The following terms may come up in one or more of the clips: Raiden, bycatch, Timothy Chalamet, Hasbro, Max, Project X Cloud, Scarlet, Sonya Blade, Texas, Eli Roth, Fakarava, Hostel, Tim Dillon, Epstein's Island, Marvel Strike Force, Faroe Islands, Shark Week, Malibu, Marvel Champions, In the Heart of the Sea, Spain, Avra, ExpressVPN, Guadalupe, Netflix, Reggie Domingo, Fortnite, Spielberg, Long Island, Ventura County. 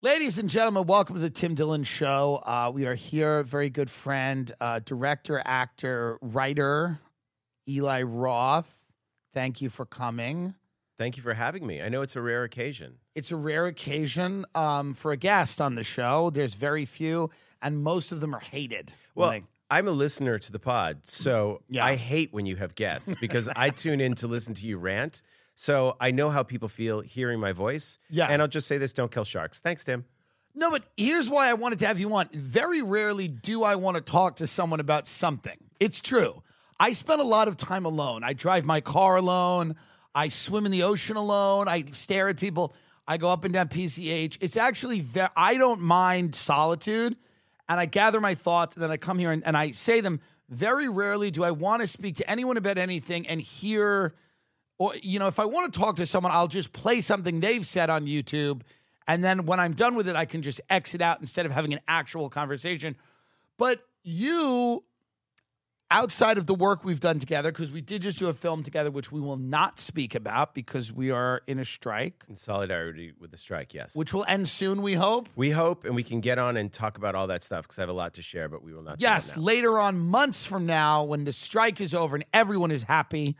Ladies and gentlemen, welcome to the Tim Dillon Show. We are here, very good friend, director, actor, writer, Eli Roth. Thank you for coming. Thank you for having me. I know it's a rare occasion. It's a rare occasion for a guest on the show. There's very few, and most of them are hated. Well, I'm a listener to the pod, so yeah. I hate when you have guests because I tune in to listen to you rant. So I know how people feel hearing my voice. Yeah. And I'll just say this, don't kill sharks. Thanks, Tim. No, but here's why I wanted to have you on. Very rarely do I want to talk to someone about something. It's true. I spend a lot of time alone. I drive my car alone. I swim in the ocean alone. I stare at people. I go up and down PCH. It's actually, I don't mind solitude. And I gather my thoughts, and then I come here and I say them. Very rarely do I want to speak to anyone about anything and hear... Or, you know, if I want to talk to someone, I'll just play something they've said on YouTube. And then when I'm done with it, I can just exit out instead of having an actual conversation. But you, outside of the work we've done together, because we did just do a film together, which we will not speak about because we are in a strike. In solidarity with the strike, yes. Which will end soon, we hope. We hope, and we can get on and talk about all that stuff because I have a lot to share, but we will not. Yes, later on, months from now, when the strike is over and everyone is happy.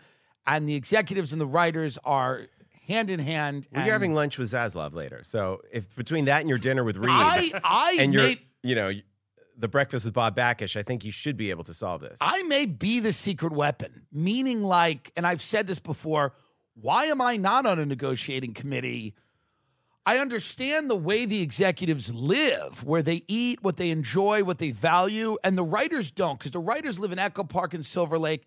And the executives and the writers are hand in hand. We're having lunch with Zaslav later. So if between that and your dinner with Reed and your, you know, the breakfast with Bob Backish, I think you should be able to solve this. I may be the secret weapon, meaning like, and I've said this before, why am I not on a negotiating committee? I understand the way the executives live, where they eat, what they enjoy, what they value. And the writers don't, because the writers live in Echo Park and Silver Lake.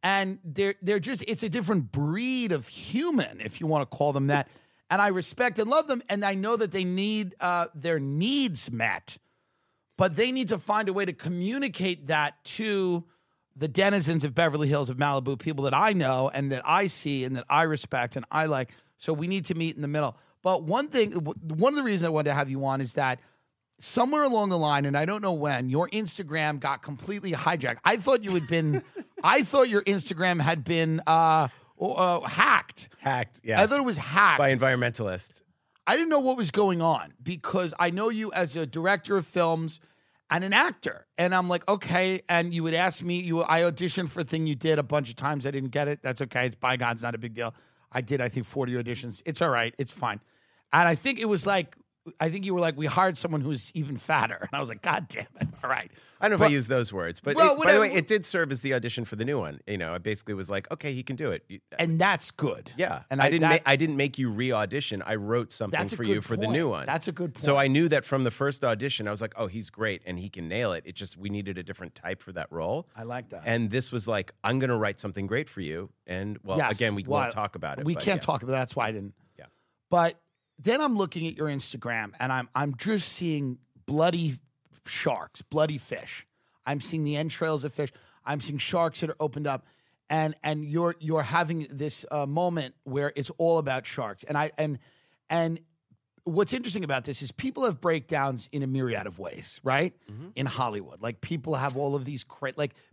And they're just, it's a different breed of human, if you want to call them that. And I respect and love them. And I know that they need their needs met. But they need to find a way to communicate that to the denizens of Beverly Hills, of Malibu, people that I know and that I see and that I respect and I like. So we need to meet in the middle. But one of the reasons I wanted to have you on is that somewhere along the line, and I don't know when, your Instagram got completely hijacked. I thought you had been... I thought your Instagram had been hacked. Hacked, yeah. I thought it was hacked. By environmentalists. I didn't know what was going on because I know you as a director of films and an actor. And I'm like, okay. And you would ask me, I auditioned for a thing you did a bunch of times. I didn't get it. That's okay. It's bygones, not a big deal. I did, I think, 40 auditions. It's all right. It's fine. And I think it was like, I think you were like, we hired someone who's even fatter. And I was like, God damn it. All right. I don't know if I used those words. But well, by the way, it did serve as the audition for the new one. You know, I basically was like, okay, he can do it. And that's good. Yeah. And I didn't make you re-audition. I wrote something for you for the new one. That's a good point. So I knew that from the first audition, I was like, oh, he's great and he can nail it. It just, we needed a different type for that role. I like that. And this was like, I'm going to write something great for you. And well, yes, again, we won't talk about it. We can't talk about it. That's why I didn't. Yeah. But... Then I'm looking at your Instagram, and I'm just seeing bloody sharks, bloody fish. I'm seeing the entrails of fish. I'm seeing sharks that are opened up, and you're having this moment where it's all about sharks. And I what's interesting about this is people have breakdowns in a myriad of ways, right? Mm-hmm. In Hollywood, like people have all of these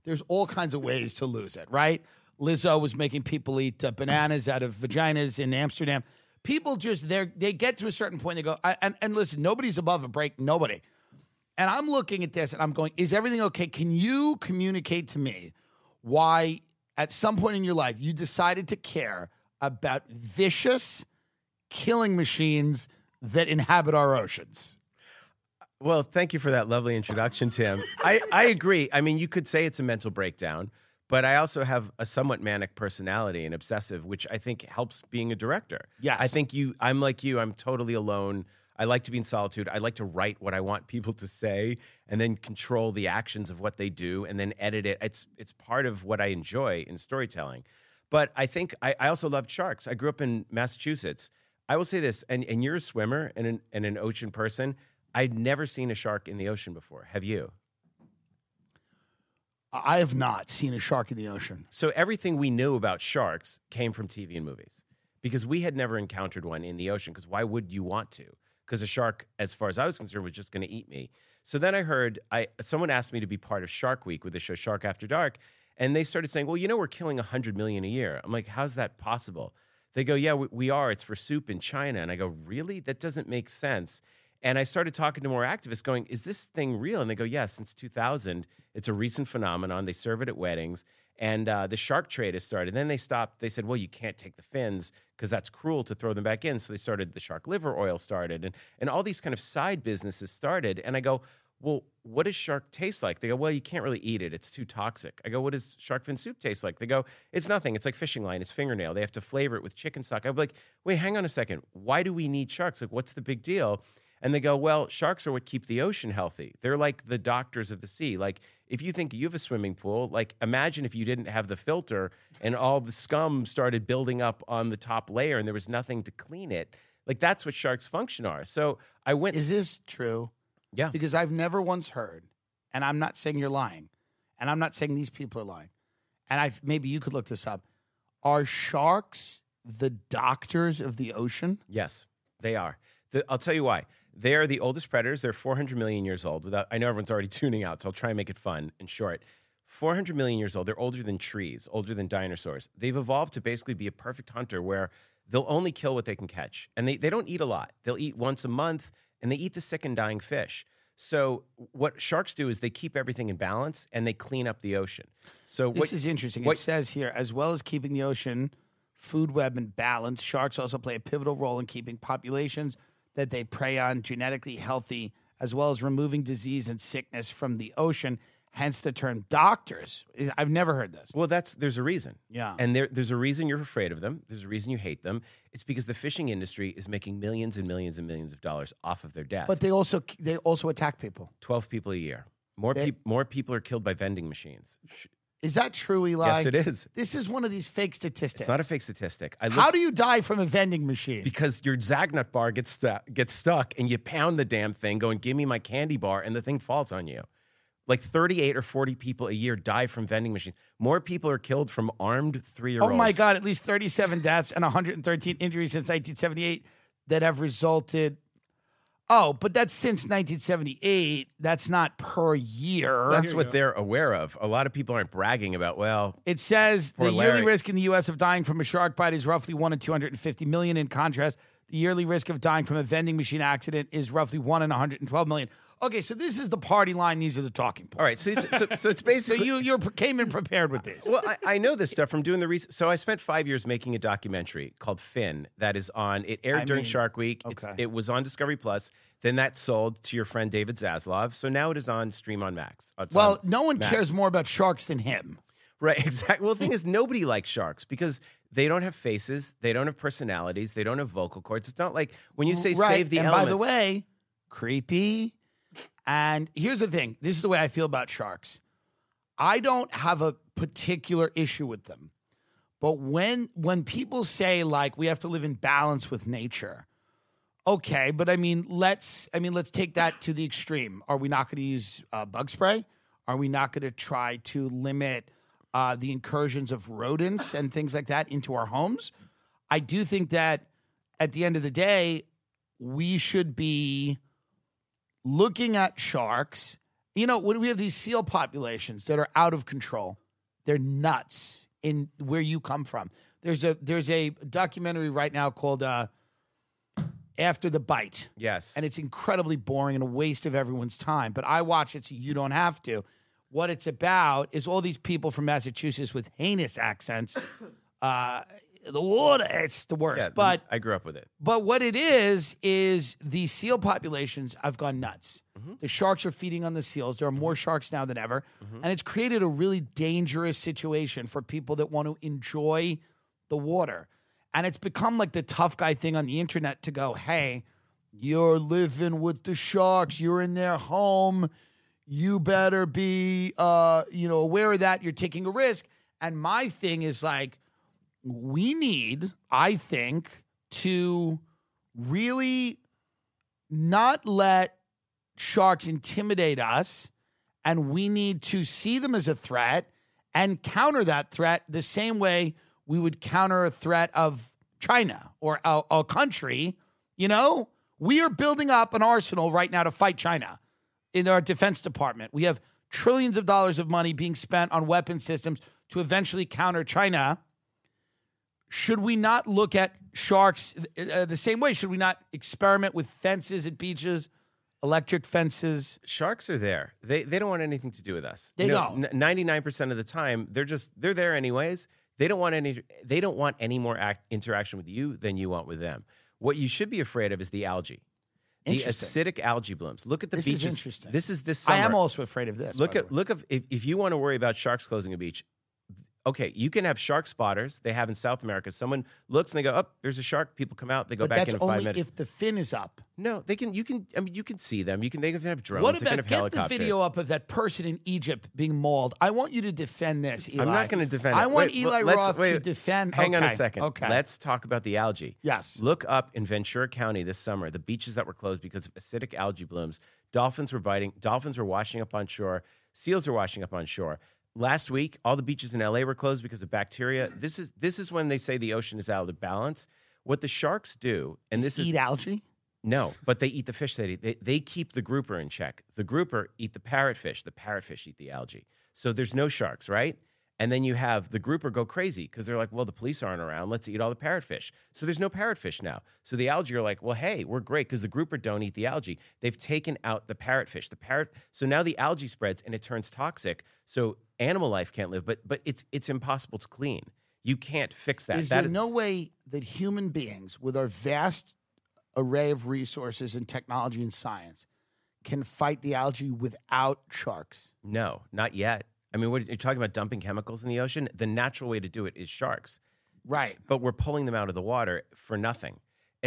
there's all kinds of ways to lose it, right? Lizzo was making people eat bananas out of vaginas in Amsterdam. People just, they get to a certain point, they go, and listen, nobody's above a break, nobody. And I'm looking at this, and I'm going, is everything okay? Can you communicate to me why, at some point in your life, you decided to care about vicious killing machines that inhabit our oceans? Well, thank you for that lovely introduction, Tim. I agree. I mean, you could say it's a mental breakdown, but I also have a somewhat manic personality and obsessive, which I think helps being a director. Yes. I think I'm like you. I'm totally alone. I like to be in solitude. I like to write what I want people to say and then control the actions of what they do and then edit it. It's part of what I enjoy in storytelling. But I think I also loved sharks. I grew up in Massachusetts. I will say this, and you're a swimmer and an ocean person. I'd never seen a shark in the ocean before. Have you? I have not seen a shark in the ocean. So everything we knew about sharks came from TV and movies because we had never encountered one in the ocean because why would you want to? Because a shark, as far as I was concerned, was just going to eat me. So then I heard someone asked me to be part of Shark Week with the show Shark After Dark, and they started saying, well, you know, we're killing 100 million a year. I'm like, how's that possible? They go, yeah, we are. It's for soup in China. And I go, really? That doesn't make sense. And I started talking to more activists going, is this thing real? And they go, yeah, since 2000. It's a recent phenomenon. They serve it at weddings. And the shark trade has started. And then they stopped. They said, well, you can't take the fins because that's cruel to throw them back in. So they started, the shark liver oil started. And all these kind of side businesses started. And I go, well, what does shark taste like? They go, well, you can't really eat it. It's too toxic. I go, what does shark fin soup taste like? They go, it's nothing. It's like fishing line. It's fingernail. They have to flavor it with chicken stock. I'm like, wait, hang on a second. Why do we need sharks? Like, what's the big deal? And they go, well, sharks are what keep the ocean healthy. They're like the doctors of the sea. Like, if you think you have a swimming pool, like, imagine if you didn't have the filter and all the scum started building up on the top layer and there was nothing to clean it. Like, that's what sharks' function are. So I went... Is this true? Yeah. Because I've never once heard, and I'm not saying you're lying, and I'm not saying these people are lying, and maybe you could look this up. Are sharks the doctors of the ocean? Yes, they are. I'll tell you why. They are the oldest predators. They're 400 million years old. I know everyone's already tuning out, so I'll try and make it fun and short. 400 million years old. They're older than trees, older than dinosaurs. They've evolved to basically be a perfect hunter where they'll only kill what they can catch. And they don't eat a lot. They'll eat once a month, and they eat the sick and dying fish. So what sharks do is they keep everything in balance, and they clean up the ocean. So this is interesting. It says here, as well as keeping the ocean food web in balance, sharks also play a pivotal role in keeping populations that they prey on genetically healthy, as well as removing disease and sickness from the ocean, hence the term doctors. I've never heard this. Well, there's a reason. Yeah. And there's a reason you're afraid of them. There's a reason you hate them. It's because the fishing industry is making millions and millions and millions of dollars off of their death. But they also attack people. 12 people a year. More people are killed by vending machines. Is that true, Eli? Yes, it is. This is one of these fake statistics. It's not a fake statistic. How do you die from a vending machine? Because your Zagnut bar gets stuck, and you pound the damn thing going, give me my candy bar, and the thing falls on you. Like 38 or 40 people a year die from vending machines. More people are killed from armed 3-year-olds. Oh, my God. At least 37 deaths and 113 injuries since 1978 that have resulted... Oh, but that's since 1978. That's not per year. That's what they're aware of. A lot of people aren't bragging about, well... It says the yearly risk in the U.S. of dying from a shark bite is roughly 1 in 250 million. In contrast, the yearly risk of dying from a vending machine accident is roughly 1 in 112 million. Okay, so this is the party line. These are the talking points. All right, so it's basically... So you came in prepared with this. Well, I know this stuff from doing the research. So I spent 5 years making a documentary called Fin that is on... It aired during Shark Week. Okay. It was on Discovery Plus. Then that sold to your friend David Zaslav. So now it is on Stream on Max. No one cares more about sharks than him. Right, exactly. Well, the thing is, nobody likes sharks because... They don't have faces. They don't have personalities. They don't have vocal cords. It's not like when you say save the elements. By the way, creepy. And here's the thing. This is the way I feel about sharks. I don't have a particular issue with them. But when people say, like, we have to live in balance with nature. Okay, but let's take that to the extreme. Are we not going to use bug spray? Are we not going to try to limit... the incursions of rodents and things like that into our homes? I do think that at the end of the day, we should be looking at sharks. You know, when we have these seal populations that are out of control, they're nuts in where you come from. There's a documentary right now called After the Bite. Yes. And it's incredibly boring and a waste of everyone's time. But I watch it so you don't have to. What it's about is all these people from Massachusetts with heinous accents. The water, it's the worst. Yeah, but I grew up with it. But what it is the seal populations have gone nuts. Mm-hmm. The sharks are feeding on the seals. There are more sharks now than ever. Mm-hmm. And it's created a really dangerous situation for people that want to enjoy the water. And it's become like the tough guy thing on the internet to go, hey, you're living with the sharks. You're in their home. You better be, aware of that. You're taking a risk. And my thing is like, we need, I think, to really not let sharks intimidate us. And we need to see them as a threat and counter that threat the same way we would counter a threat of China or a country. You know, we are building up an arsenal right now to fight China. In our Defense Department, we have trillions of dollars of money being spent on weapon systems to eventually counter China. Should we not look at sharks the same way? Should we not experiment with fences at beaches, electric fences? Sharks are there. They don't want anything to do with us. They don't. 99% of the time, they're there anyways. They don't want any more interaction with you than you want with them. What you should be afraid of is the algae. The acidic algae blooms. Look at the beaches. This is interesting. This summer. I am also afraid of this. If you want to worry about sharks closing a beach, okay, you can have shark spotters. They have in South America. Someone looks and they go, "Oh, there's a shark." People come out. They go back in 5 minutes. But that's only if the fin is up. No, they can. You can. I mean, you can see them. They can have drones. What about get the video up of that person in Egypt being mauled? I want you to defend this, Eli. I'm not going to defend it. I want Eli Roth to defend. Hang on a second. Okay. Let's talk about the algae. Yes. Look up in Ventura County this summer. The beaches that were closed because of acidic algae blooms. Dolphins were biting. Dolphins were washing up on shore. Seals are washing up on shore. Last week, all the beaches in LA were closed because of bacteria. This is when they say the ocean is out of balance. What the sharks do, and this is eat algae? No, but they eat the fish they eat. They keep the grouper in check. The grouper eat the parrotfish. The parrotfish eat the algae. So there's no sharks, right? And then you have the grouper go crazy because they're like, well, the police aren't around. Let's eat all the parrotfish. So there's no parrotfish now. So the algae are like, well, hey, we're great because the grouper don't eat the algae. They've taken out the parrotfish. So now the algae spreads and it turns toxic. So animal life can't live, but it's impossible to clean. You can't fix that. Is there no way that human beings with our vast array of resources and technology and science can fight the algae without sharks? No, not yet. I mean, you're talking about dumping chemicals in the ocean. The natural way to do it is sharks. Right. But we're pulling them out of the water for nothing.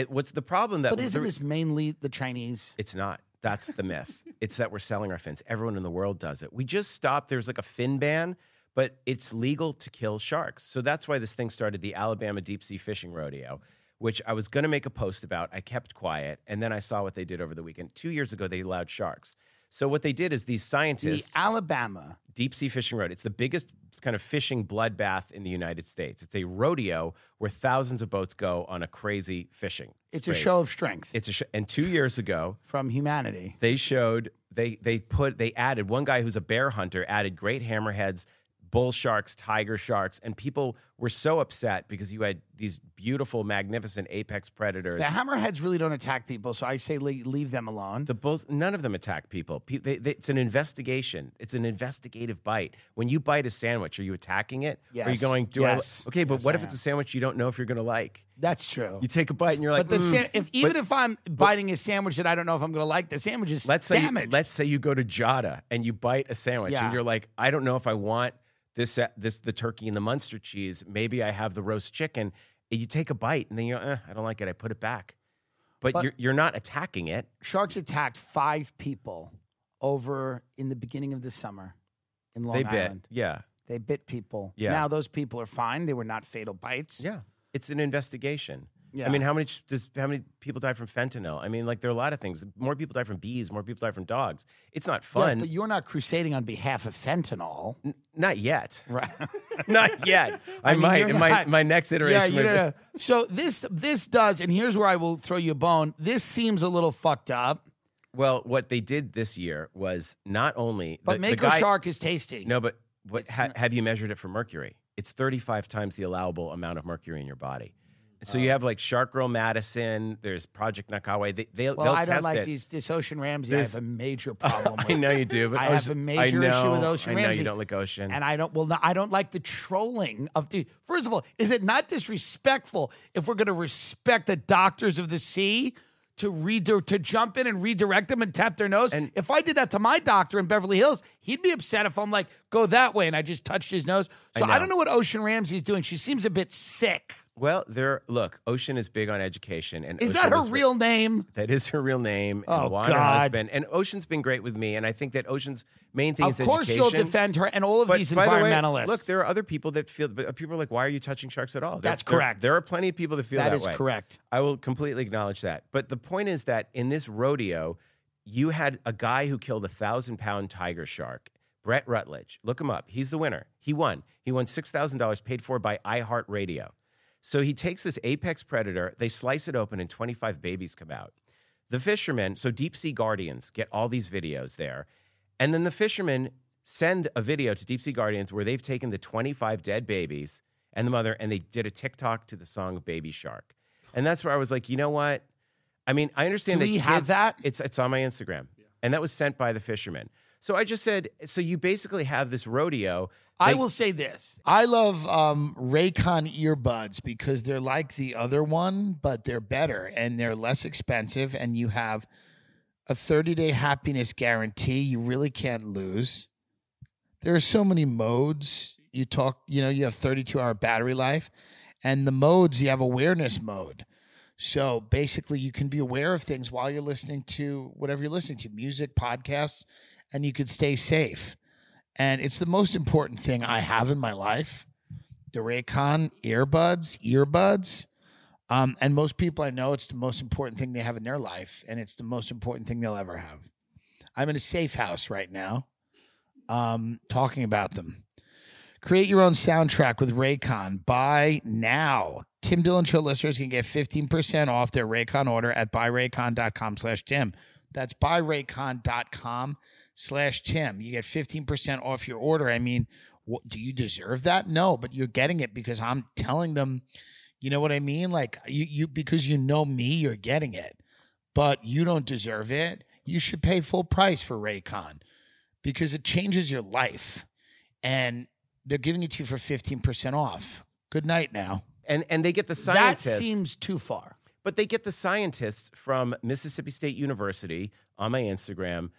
What's the problem that... But isn't this mainly the Chinese? It's not. That's the myth. It's that we're selling our fins. Everyone in the world does it. We just stopped. There's like a fin ban, but it's legal to kill sharks. So that's why this thing started, the Alabama Deep Sea Fishing Rodeo, which I was going to make a post about. I kept quiet, and then I saw what they did over the weekend. 2 years ago, they allowed sharks. So what they did is these scientists... The Alabama Deep Sea Fishing Rodeo. It's the biggest kind of fishing bloodbath in the United States. It's a rodeo where thousands of boats go on a crazy fishing. It's a show of strength. And 2 years ago... From humanity. They showed... They added... One guy who's a bear hunter added great hammerheads, bull sharks, tiger sharks, and people were so upset because you had these beautiful, magnificent apex predators. The hammerheads really don't attack people, so I say leave them alone. None of them attack people. It's an investigation. It's an investigative bite. When you bite a sandwich, are you attacking it? Yes. Are you going, what if it's a sandwich you don't know if you're going to like? That's true. You take a bite and you're like, if I'm biting a sandwich that I don't know if I'm going to like, the sandwich is damaged. Let's say you go to Giada and you bite a sandwich and you're like, I don't know if I want... This the turkey and the Munster cheese. Maybe I have the roast chicken. You take a bite and then you're I don't like it. I put it back. But you're not attacking it. Sharks attacked 5 people over in the beginning of the summer in Long Island. Yeah, they bit people. Yeah. Now those people are fine. They were not fatal bites. Yeah, it's an investigation. Yeah. I mean, how many people die from fentanyl? I mean, like, there are a lot of things. More people die from bees. More people die from dogs. It's not fun. Yes, but you're not crusading on behalf of fentanyl. Not yet. Right. Not yet. My next iteration. Yeah, So this does, and here's where I will throw you a bone. This seems a little fucked up. Well, what they did this year was not only... But Mako shark is tasty. No, but have you measured it for mercury? It's 35 times the allowable amount of mercury in your body. So you have like Shark Girl Madison. There's Project Nakawe. They'll test it. I don't like this Ocean Ramsey. I have a major problem with it. I know you do. But I have a major issue with Ocean Ramsey. I know you don't like Ocean. And I don't. Well, no, I don't like the trolling of the. First of all, is it not disrespectful if we're going to respect the doctors of the sea to jump in and redirect them and tap their nose? And if I did that to my doctor in Beverly Hills, he'd be upset if I'm like, go that way, and I just touched his nose. So I don't know what Ocean Ramsey's doing. She seems a bit sick. Well, look, Ocean is big on education. And is that her real name? That is her real name. Oh, God. Her husband. And Ocean's been great with me, and I think that Ocean's main thing is education. Of course you'll defend her and all of these environmentalists. By the way, look, there are other people that feel, people are like, why are you touching sharks at all? That's correct. There are plenty of people that feel that way. That is correct. I will completely acknowledge that. But the point is that in this rodeo, you had a guy who killed a 1,000-pound tiger shark. Brett Rutledge. Look him up. He's the winner. He won. He won $6,000 paid for by iHeartRadio. So he takes this apex predator, they slice it open, and 25 babies come out. The fishermen, so Deep Sea Guardians, get all these videos there. And then the fishermen send a video to Deep Sea Guardians where they've taken the 25 dead babies and the mother, and they did a TikTok to the song Baby Shark. And that's where I was like, you know what? I mean, I understand that kids have that. It's on my Instagram. Yeah. And that was sent by the fishermen. So I just said, so you basically have this rodeo. I will say this. I love Raycon earbuds because they're like the other one, but they're better and they're less expensive. And you have a 30-day happiness guarantee. You really can't lose. There are so many modes. You have 32-hour battery life. And the modes, you have awareness mode. So basically, you can be aware of things while you're listening to whatever you're listening to, music, podcasts, and you could stay safe. And it's the most important thing I have in my life, the Raycon earbuds. And most people I know, it's the most important thing they have in their life, and it's the most important thing they'll ever have. I'm in a safe house right now talking about them. Create your own soundtrack with Raycon. Buy now. Tim Dillon Show listeners can get 15% off their Raycon order at buyraycon.com/Tim. That's buyraycon.com/Tim. You get 15% off your order. I mean, do you deserve that? No, but you're getting it because I'm telling them, you know what I mean? Like, you because you know me, you're getting it. But you don't deserve it. You should pay full price for Raycon because it changes your life. And they're giving it to you for 15% off. Good night now. And they get the scientists. That seems too far. But they get the scientists from Mississippi State University on my Instagram.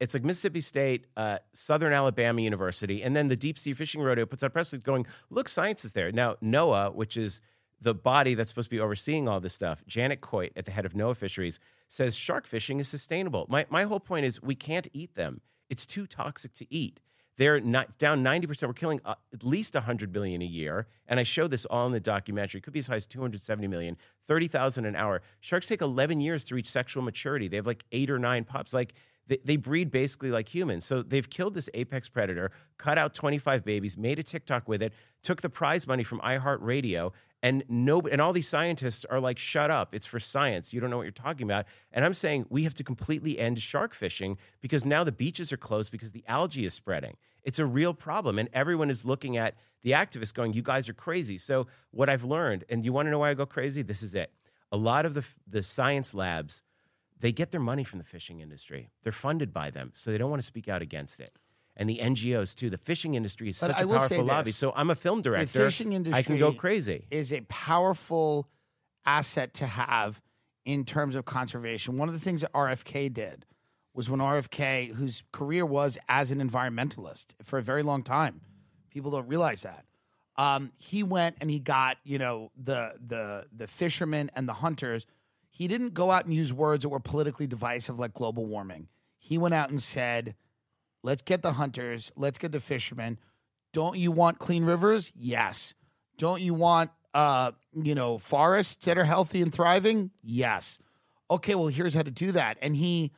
It's like Mississippi State, Southern Alabama University. And then the Deep Sea Fishing Rodeo puts out press going, look, science is there. Now, NOAA, which is the body that's supposed to be overseeing all this stuff, Janet Coit at the head of NOAA Fisheries, says shark fishing is sustainable. My whole point is we can't eat them. It's too toxic to eat. They're not down 90%. We're killing at least 100 million a year. And I show this all in the documentary. It could be as high as 270 million, 30,000 an hour. Sharks take 11 years to reach sexual maturity. They have like 8 or 9 pups. Like they breed basically like humans. So they've killed this apex predator, cut out 25 babies, made a TikTok with it, took the prize money from iHeartRadio, and all these scientists are like, shut up. It's for science. You don't know what you're talking about. And I'm saying we have to completely end shark fishing because now the beaches are closed because the algae is spreading. It's a real problem. And everyone is looking at the activists going, you guys are crazy. So what I've learned, and you want to know why I go crazy? This is it. A lot of the science labs, they get their money from the fishing industry. They're funded by them. So they don't want to speak out against it. And the NGOs, too. The fishing industry is such a powerful lobby. So I'm a film director. The fishing industry, I can go crazy, is a powerful asset to have in terms of conservation. One of the things that RFK did was when RFK, whose career was as an environmentalist for a very long time, people don't realize that, he went and he got, the fishermen and the hunters. He didn't go out and use words that were politically divisive like global warming. He went out and said, let's get the hunters. Let's get the fishermen. Don't you want clean rivers? Yes. Don't you want, forests that are healthy and thriving? Yes. Okay, well, here's how to do that. And he,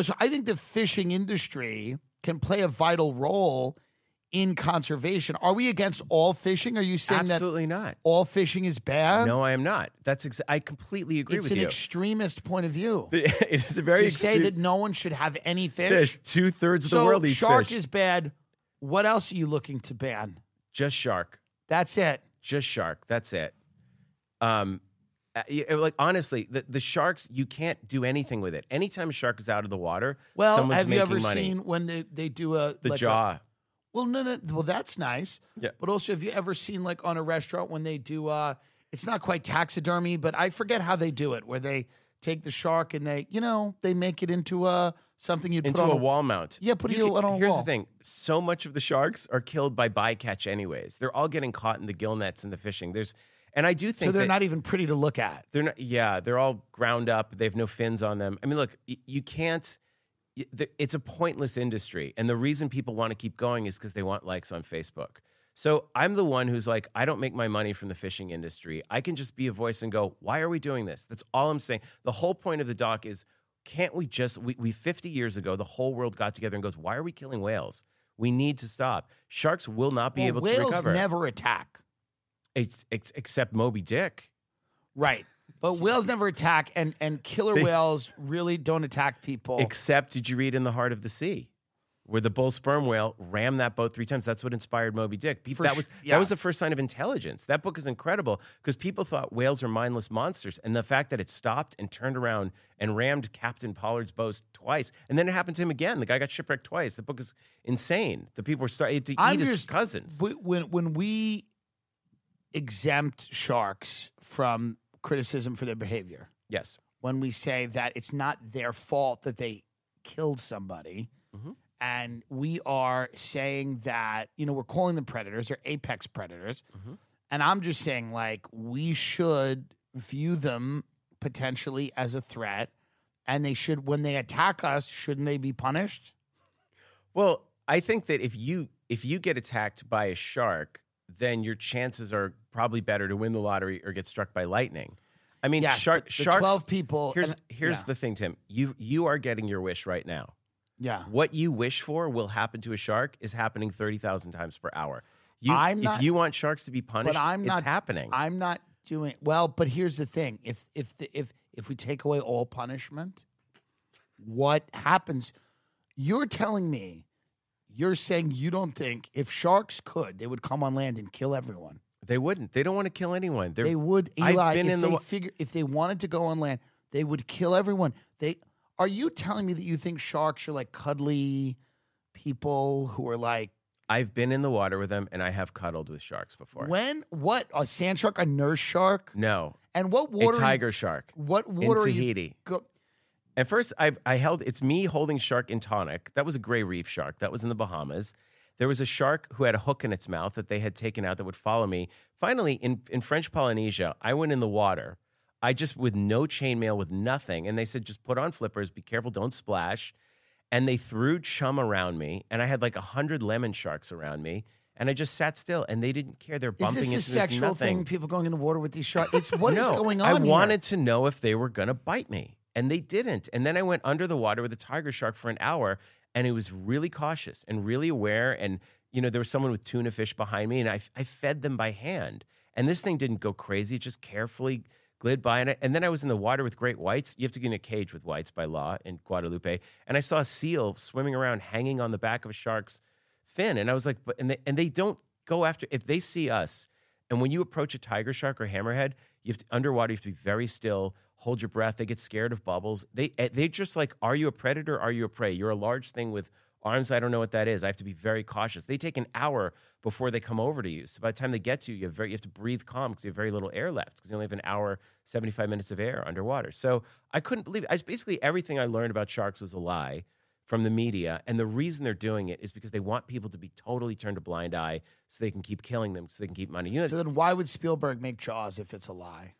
so I think the fishing industry can play a vital role in conservation. Are we against all fishing? Are you saying absolutely that not. All fishing is bad? No, I am not. That's I completely agree with you. It's an extremist point of view. It's a very extreme. To say that no one should have any fish. 2/3 of the world eats fish. So shark is bad. What else are you looking to ban? Just shark. That's it. Just shark. That's it. Honestly, the sharks, you can't do anything with it. Anytime a shark is out of the water, someone's making money. Well, have you ever seen when they do the jaw? Well, no. Well, that's nice. Yeah. But also, have you ever seen, like, on a restaurant when they do, it's not quite taxidermy, but I forget how they do it, where they take the shark and they, they make it into something you'd put on a wall mount. Yeah, put it on a wall. Here's the thing. So much of the sharks are killed by bycatch anyways. They're all getting caught in the gill nets and the fishing. And I do think so they're not even pretty to look at. They're not. Yeah, they're all ground up. They have no fins on them. I mean, look, you can't. It's a pointless industry. And the reason people want to keep going is because they want likes on Facebook. So I'm the one who's like, I don't make my money from the fishing industry. I can just be a voice and go, why are we doing this? That's all I'm saying. The whole point of the doc is, can't we just, 50 years ago, the whole world got together and goes, why are we killing whales? We need to stop. Sharks will not be able to recover. Whales never attack. It's except Moby Dick. Right. But whales never attack, and killer whales really don't attack people. Except, did you read In the Heart of the Sea? where the bull sperm whale rammed that boat 3 times. That's what inspired Moby Dick. That was the first sign of intelligence. That book is incredible because people thought whales are mindless monsters. And the fact that it stopped and turned around and rammed Captain Pollard's boat twice. And then it happened to him again. The guy got shipwrecked twice. The book is insane. The people were starting to eat his cousins. When we exempt sharks from criticism for their behavior. Yes. When we say that it's not their fault that they killed somebody. Mm-hmm. And we are saying that, you know, we're calling them predators. They're apex predators. Mm-hmm. And I'm just saying, like, we should view them potentially as a threat. And they should, when they attack us, shouldn't they be punished? Well, I think that if you get attacked by a shark, then your chances are probably better to win the lottery or get struck by lightning. I mean, yeah, sharks. 12 people. Here's the thing, Tim. You are getting your wish right now. Yeah. What you wish for will happen to a shark is happening 30,000 times per hour. If you want sharks to be punished, it's happening. I'm not doing well, but here's the thing. If we take away all punishment, what happens? You're telling me, you're saying you don't think if sharks could, they would come on land and kill everyone. They wouldn't. They don't want to kill anyone. They would, Eli. If they wanted to go on land, they would kill everyone. Are you telling me that you think sharks are like cuddly people who are like... I've been in the water with them, and I have cuddled with sharks before. What? A sand shark? A nurse shark? No. And what water... A tiger shark. What water... In Tahiti. At first, I held... It's me holding shark in tonic. That was a gray reef shark. That was in the Bahamas. There was a shark who had a hook in its mouth that they had taken out that would follow me. Finally, in French Polynesia, I went in the water... I just, with no chainmail, with nothing. And they said, just put on flippers, be careful, don't splash. And they threw chum around me. And I had like 100 lemon sharks around me. And I just sat still. And they didn't care. They're bumping into nothing. Is this a sexual thing, people going in the water with these sharks? What is going on here? I wanted to know if they were going to bite me. And they didn't. And then I went under the water with a tiger shark for an hour. And it was really cautious and really aware. And, you know, there was someone with tuna fish behind me. And I fed them by hand. And this thing didn't go crazy. It just carefully... glid by, and then I was in the water with great whites. You have to get in a cage with whites by law in Guadalupe. And I saw a seal swimming around, hanging on the back of a shark's fin. And I was like, and they don't go after, if they see us, and when you approach a tiger shark or hammerhead, underwater, you have to be very still, hold your breath. They get scared of bubbles. They just like, are you a predator? Are you a prey? You're a large thing with arms. I don't know what that is. I have to be very cautious. They take an hour before they come over to you. So by the time they get to you, you have to breathe calm because you have very little air left because you only have an hour, 75 minutes of air underwater. So I couldn't believe it. Basically, everything I learned about sharks was a lie from the media. And the reason they're doing it is because they want people to be totally turned a blind eye so they can keep killing them, so they can keep money. You know, so then why would Spielberg make Jaws if it's a lie?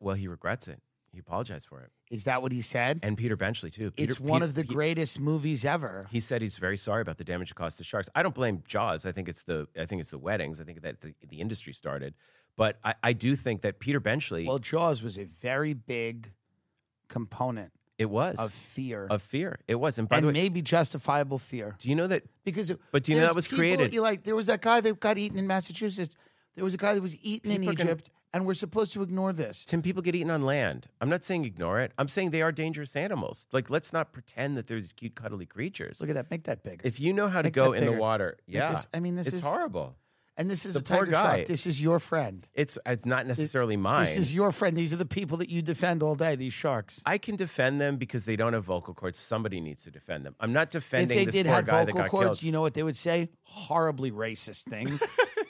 Well, he regrets it. He apologized for it. Is that what he said? And Peter Benchley, too. It's one of the greatest movies ever. He said he's very sorry about the damage it caused to sharks. I don't blame Jaws. I think it's the weddings. I think that the industry started. But I do think that Peter Benchley... Well, Jaws was a very big component. It was. Of fear. It was. And by the way... maybe justifiable fear. Do you know that... But do you know that was created? There was that guy that got eaten in Massachusetts. There was a guy that was eaten in Egypt... And we're supposed to ignore this. Tim, people get eaten on land. I'm not saying ignore it. I'm saying they are dangerous animals. Like, let's not pretend that they're these cute, cuddly creatures. Look at that. Make that bigger. If you know how to go in the water, yeah. This is horrible. And this is a tiger shark. This is your friend. It's not necessarily mine. This is your friend. These are the people that you defend all day, these sharks. I can defend them because they don't have vocal cords. Somebody needs to defend them. I'm not defending this poor guy that got killed. If they did have vocal cords, you know what they would say? Horribly racist things.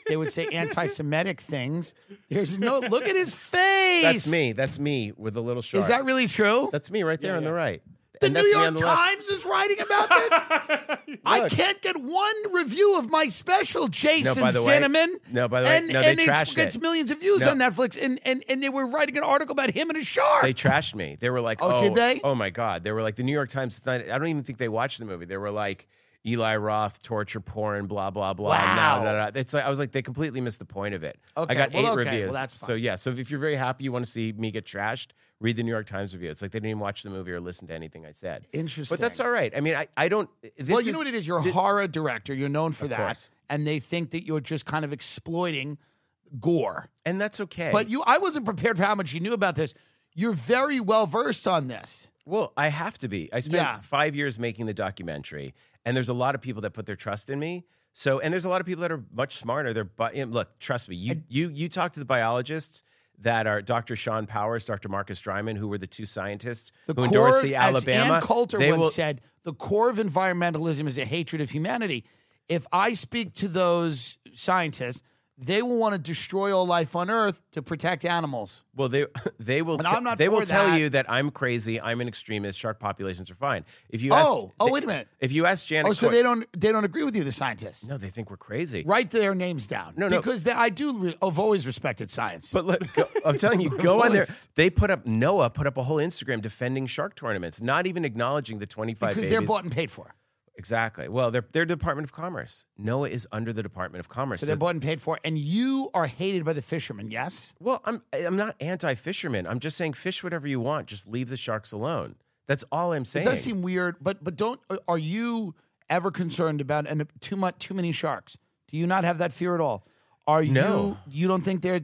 They would say anti-Semitic things. Look at his face. That's me with a little shark. Is that really true? That's me right there on the right. The New York Times is writing about this? I can't get one review of my special, Jason Cinnamon. They trashed it. And it gets millions of views on Netflix, and they were writing an article about him and a shark. They trashed me. They were like, oh, did they? Oh, my God. They were like, the New York Times, I don't even think they watched the movie. They were like, Eli Roth, torture porn, blah, blah, blah. Wow. It's like, I was like, they completely missed the point of it. Okay. I got 8 reviews. Well, that's fine. So, yeah. So, if you're very happy, you want to see me get trashed, read the New York Times review. It's like they didn't even watch the movie or listen to anything I said. Interesting. But that's all right. I mean, I don't... you know what it is? You're a horror director. You're known for that. Course. And they think that you're just kind of exploiting gore. And that's okay. But I wasn't prepared for how much you knew about this. You're very well versed on this. Well, I have to be. I spent 5 years making the documentary, and there's a lot of people that put their trust in me. So, and there's a lot of people that are much smarter. Look, trust me. You talk to the biologists that are Dr. Sean Powers, Dr. Marcus Dryman, who were the two scientists who endorsed the Alabama. As Ann Coulter once said, the core of environmentalism is a hatred of humanity. If I speak to those scientists, they will want to destroy all life on Earth to protect animals. Well, they will tell you that I'm crazy, I'm an extremist, shark populations are fine. If you wait a minute. If you ask Janet Court, they don't agree with you, the scientists. No, they think we're crazy. Write their names down. No. Because I've always respected science. But I'm telling you, go on there. They NOAA put up a whole Instagram defending shark tournaments, not even acknowledging the 25 babies. Because they're bought and paid for. Exactly. Well, they're Department of Commerce. NOAA is under the Department of Commerce. So they're bought and paid for. And you are hated by the fishermen, yes? Well, I'm not anti-fisherman. I'm just saying fish whatever you want. Just leave the sharks alone. That's all I'm saying. It does seem weird, but are you ever concerned about too many sharks? Do you not have that fear at all? You don't think they're...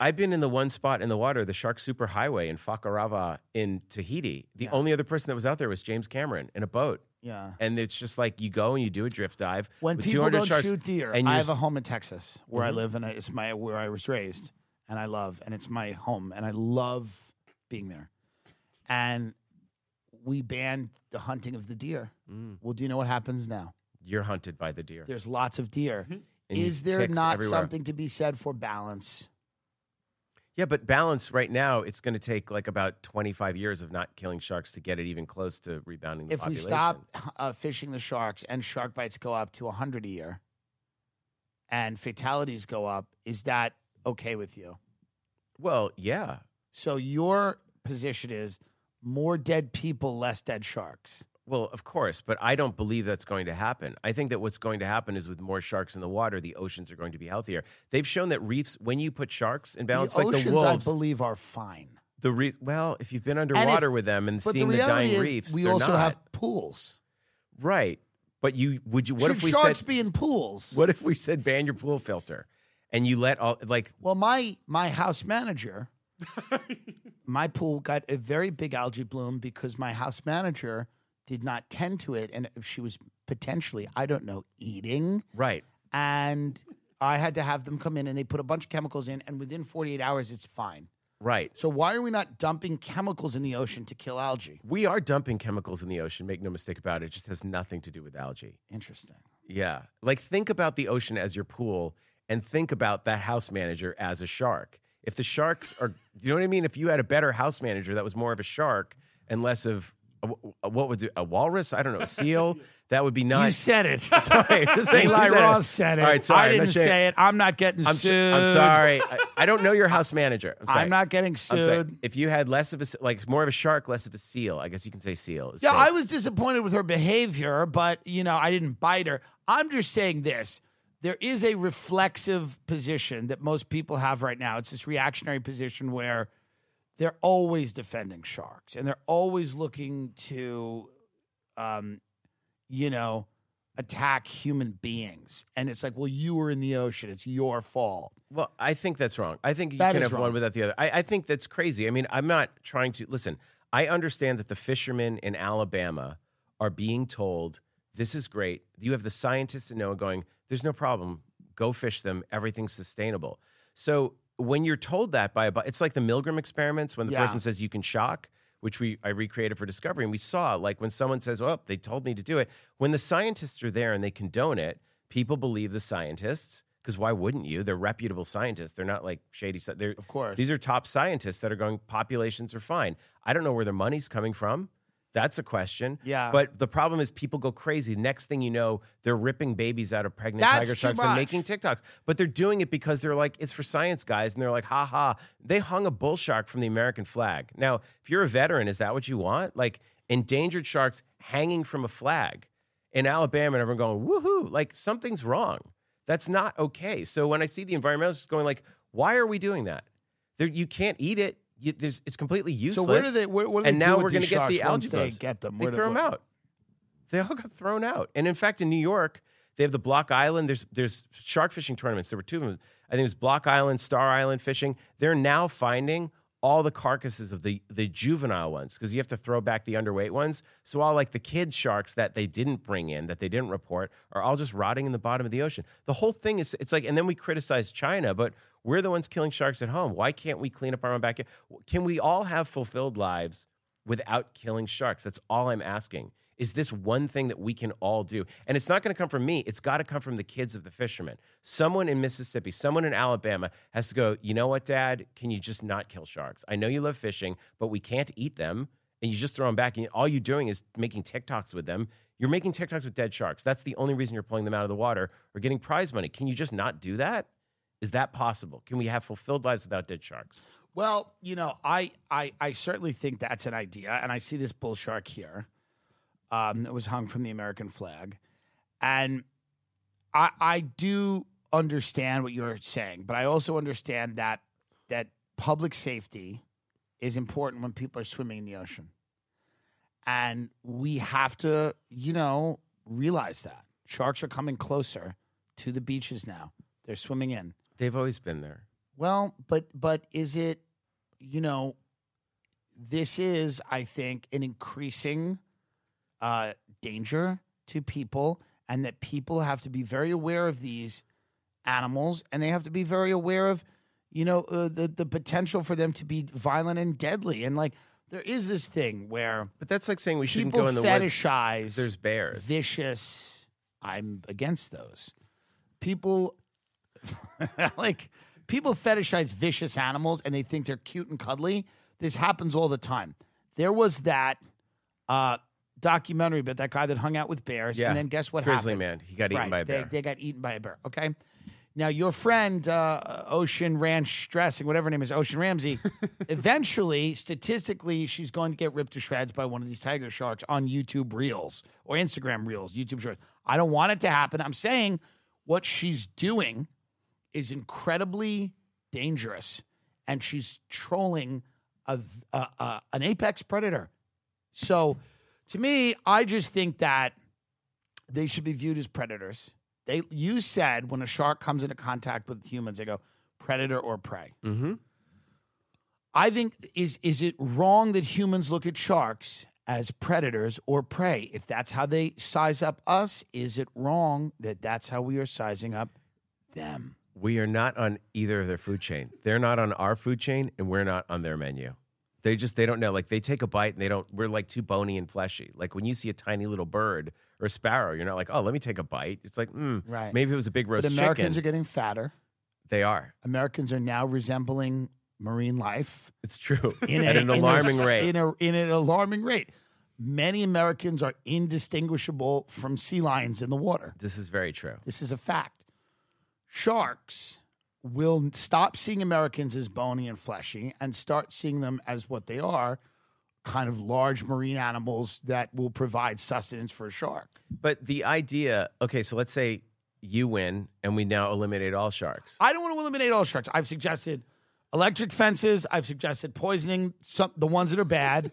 I've been in the one spot in the water, the Shark Superhighway in Fakarava in Tahiti. The only other person that was out there was James Cameron in a boat. Yeah. And it's just like you go and you do a drift dive. When people don't shoot deer, I have a home in Texas where I live, and it's where I was raised, and I love, and it's my home, and I love being there. And we banned the hunting of the deer. Mm. Well, do you know what happens now? You're hunted by the deer. There's lots of deer. Mm-hmm. Is there not something to be said for balance? Yeah, but balance right now, it's going to take like about 25 years of not killing sharks to get it even close to rebounding the population. If we stop fishing the sharks and shark bites go up to 100 a year and fatalities go up, is that okay with you? Well, yeah. So your position is more dead people, less dead sharks. Well, of course, but I don't believe that's going to happen. I think that what's going to happen is with more sharks in the water, the oceans are going to be healthier. They've shown that reefs, when you put sharks in balance, like the wolves, I believe, are fine. Well, if you've been underwater with them and seen the dying reefs, we also have pools, right? But what if we said sharks be in pools? What if we said ban your pool filter, and you let all like? Well, my house manager, my pool got a very big algae bloom because my house manager did not tend to it, and she was potentially, I don't know, eating. Right. And I had to have them come in, and they put a bunch of chemicals in, and within 48 hours, it's fine. Right. So why are we not dumping chemicals in the ocean to kill algae? We are dumping chemicals in the ocean, make no mistake about it. It just has nothing to do with algae. Interesting. Yeah. Like, think about the ocean as your pool, and think about that house manager as a shark. If the sharks are, you know what I mean? If you had a better house manager that was more of a shark and less of, what would do a walrus? I don't know. A seal? That would be nice. You said it. Sorry. Just saying, Eli Roth said it. All right, sorry, I didn't say it. I'm not getting sued. I'm sorry. I don't know your house manager. I'm sorry. I'm not getting sued. If you had less of a, like more of a shark, less of a seal, I guess you can say seal. Yeah, safe. I was disappointed with her behavior, but, you know, I didn't bite her. I'm just saying this. There is a reflexive position that most people have right now. It's this reactionary position where they're always defending sharks, and they're always looking to, attack human beings. And it's like, well, you were in the ocean. It's your fault. Well, I think that's wrong. I think you can have one without the other. I think that's crazy. I mean, I'm not trying to... Listen, I understand that the fishermen in Alabama are being told, this is great. You have the scientists in NOAA going, there's no problem. Go fish them. Everything's sustainable. So... when you're told that it's like the Milgram experiments when the person says you can shock, which I recreated for Discovery, and we saw like when someone says, "Oh, they told me to do it." When the scientists are there and they condone it, people believe the scientists because why wouldn't you? They're reputable scientists. They're not like shady. Of course, these are top scientists that are going. Populations are fine. I don't know where their money's coming from. That's a question. Yeah. But the problem is people go crazy. Next thing you know, they're ripping babies out of pregnant tiger sharks and making TikToks. But they're doing it because they're like, it's for science, guys. And they're like, ha ha. They hung a bull shark from the American flag. Now, if you're a veteran, is that what you want? Like endangered sharks hanging from a flag in Alabama and everyone going, woohoo, like something's wrong. That's not okay. So when I see the environmentalists going like, why are we doing that? You can't eat it. It's completely useless. So where do they? What do they and now do we're going to get the algae blooms. They throw them out. They all got thrown out. And in fact, in New York, they have the Block Island. There's shark fishing tournaments. There were two of them. I think it was Block Island, Star Island fishing. They're now finding all the carcasses of the juvenile ones, because you have to throw back the underweight ones. So all like the kid sharks that they didn't bring in, that they didn't report, are all just rotting in the bottom of the ocean. The whole thing is, it's like, and then we criticize China, but we're the ones killing sharks at home. Why can't we clean up our own backyard? Can we all have fulfilled lives without killing sharks? That's all I'm asking. Is this one thing that we can all do? And it's not going to come from me. It's got to come from the kids of the fishermen. Someone in Mississippi, someone in Alabama has to go, you know what, Dad? Can you just not kill sharks? I know you love fishing, but we can't eat them. And you just throw them back. And all you're doing is making TikToks with them. You're making TikToks with dead sharks. That's the only reason you're pulling them out of the water or getting prize money. Can you just not do that? Is that possible? Can we have fulfilled lives without dead sharks? Well, you know, I certainly think that's an idea. And I see this bull shark here. That was hung from the American flag. And I do understand what you're saying, but I also understand that public safety is important when people are swimming in the ocean. And we have to, you know, realize that. Sharks are coming closer to the beaches now. They're swimming in. They've always been there. Well, but is it, you know, this is, I think, an increasing danger to people, and that people have to be very aware of these animals, and they have to be very aware of, you know, the potential for them to be violent and deadly. And like, there is this thing where, but that's like saying we shouldn't go in the woods. People fetishize. There's bears. Vicious. I'm against those. People like people fetishize vicious animals, and they think they're cute and cuddly. This happens all the time. There was that. Documentary about that guy that hung out with bears, yeah. And then guess what happened? Grizzly man, he got eaten by a bear. They got eaten by a bear, okay? Now, your friend, Ocean Ranch Dressing, whatever her name is, Ocean Ramsey, eventually, statistically, she's going to get ripped to shreds by one of these tiger sharks on YouTube Reels or Instagram Reels, YouTube Shorts. I don't want it to happen. I'm saying what she's doing is incredibly dangerous, and she's trolling an apex predator. So, to me, I just think that they should be viewed as predators. You said when a shark comes into contact with humans, they go predator or prey. Mm-hmm. I think, is it wrong that humans look at sharks as predators or prey? If that's how they size up us, is it wrong that that's how we are sizing up them? We are not on either of their food chain. They're not on our food chain, and we're not on their menu. They don't know. Like, they take a bite and they don't, we're like too bony and fleshy. Like, when you see a tiny little bird or a sparrow, you're not like, oh, let me take a bite. It's like, right. Maybe it was a big roast chicken. But Americans are getting fatter. They are. Americans are now resembling marine life. It's true. At an alarming rate. In an alarming rate. Many Americans are indistinguishable from sea lions in the water. This is very true. This is a fact. Sharks will stop seeing Americans as bony and fleshy and start seeing them as what they are, kind of large marine animals that will provide sustenance for a shark. But the idea, okay, so let's say you win and we now eliminate all sharks. I don't want to eliminate all sharks. I've suggested electric fences. I've suggested poisoning the ones that are bad.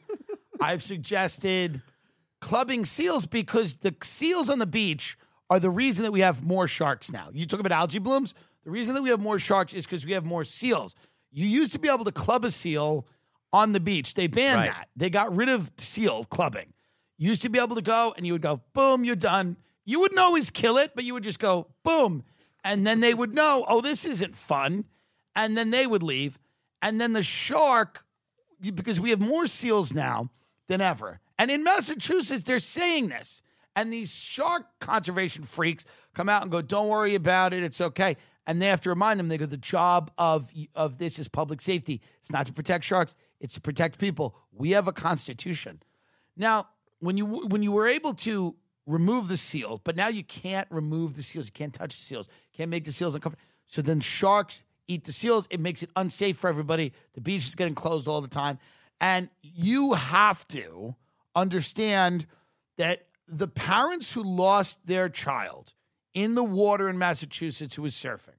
I've suggested clubbing seals, because the seals on the beach are the reason that we have more sharks now. You talk about algae blooms. The reason that we have more sharks is because we have more seals. You used to be able to club a seal on the beach. They banned that. They got rid of seal clubbing. You used to be able to go, and you would go, boom, you're done. You wouldn't always kill it, but you would just go, boom. And then they would know, oh, this isn't fun. And then they would leave. And then the shark, because we have more seals now than ever. And in Massachusetts, they're saying this. And these shark conservation freaks come out and go, don't worry about it. It's okay. And they have to remind them, they go, the job of this is public safety. It's not to protect sharks. It's to protect people. We have a constitution. Now, when you were able to remove the seal, but now you can't remove the seals. You can't touch the seals. You can't make the seals uncomfortable. So then sharks eat the seals. It makes it unsafe for everybody. The beach is getting closed all the time. And you have to understand that the parents who lost their child in the water in Massachusetts who was surfing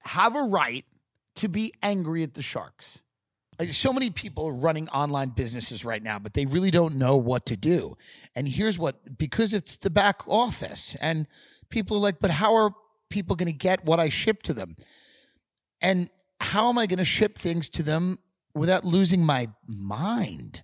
have a right to be angry at the sharks. So many people are running online businesses right now, but they really don't know what to do. And here's what, because it's the back office, and people are like, but how are people going to get what I ship to them? And how am I going to ship things to them without losing my mind?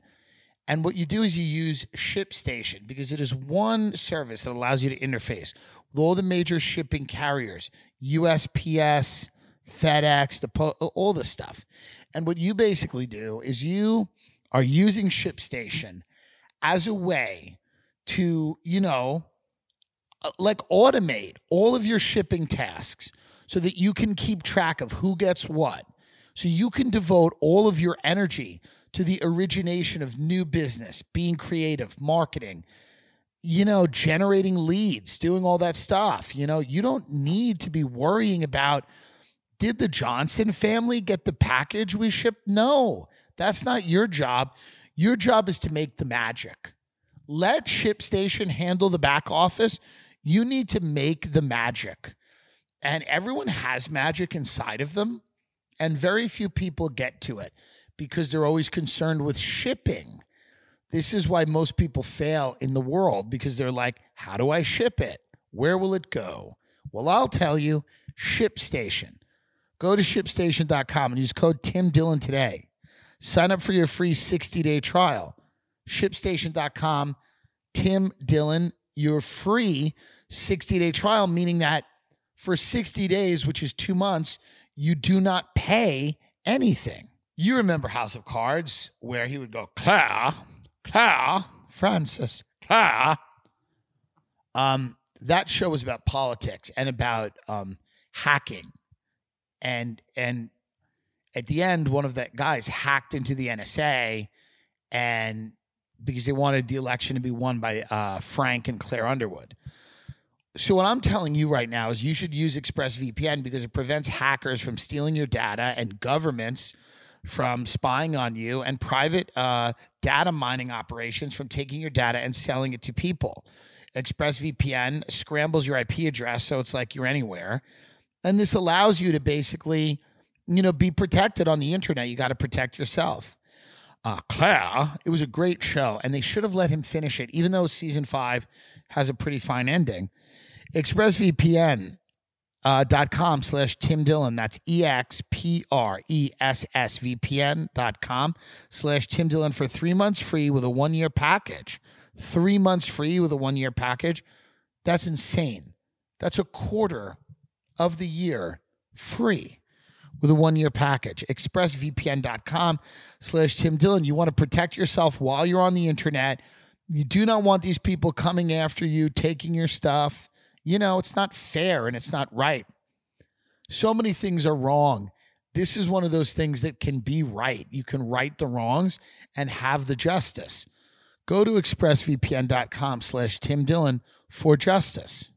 And what you do is you use ShipStation, because it is one service that allows you to interface with all the major shipping carriers, USPS, FedEx, all this stuff. And what you basically do is you are using ShipStation as a way to, you know, like automate all of your shipping tasks so that you can keep track of who gets what. So you can devote all of your energy to the origination of new business, being creative, marketing, you know, generating leads, doing all that stuff. You know, you don't need to be worrying about, did the Johnson family get the package we shipped? No, that's not your job. Your job is to make the magic. Let ShipStation handle the back office. You need to make the magic. And everyone has magic inside of them, and very few people get to it, because they're always concerned with shipping. This is why most people fail in the world, because they're like, how do I ship it? Where will it go? Well, I'll tell you, ShipStation. Go to ShipStation.com and use code Tim Dillon today. Sign up for your free 60-day trial. ShipStation.com, Tim Dillon, your free 60-day trial, meaning that for 60 days, which is 2 months, you do not pay anything. You remember House of Cards, where he would go, Claire, Francis. That show was about politics and about hacking. And at the end, one of the guys hacked into the NSA, and because they wanted the election to be won by Frank and Claire Underwood. So what I'm telling you right now is you should use ExpressVPN, because it prevents hackers from stealing your data and governments from spying on you, and private data mining operations from taking your data and selling it to people. ExpressVPN scrambles your IP address, so it's like you're anywhere. And this allows you to basically, you know, be protected on the internet. You got to protect yourself. Claire, it was a great show, and they should have let him finish it, even though season 5 has a pretty fine ending. ExpressVPN. .com/Tim Dillon. That's ExpressVPN.com/Tim Dillon for 3 months free with a 1-year package. 3 months free with a 1-year package. That's insane. That's a quarter of the year free with a 1-year package. ExpressVPN.com/Tim Dillon. You want to protect yourself while you're on the internet. You do not want these people coming after you, taking your stuff. You know, it's not fair and it's not right. So many things are wrong. This is one of those things that can be right. You can right the wrongs and have the justice. Go to expressvpn.com/Tim Dillon for justice.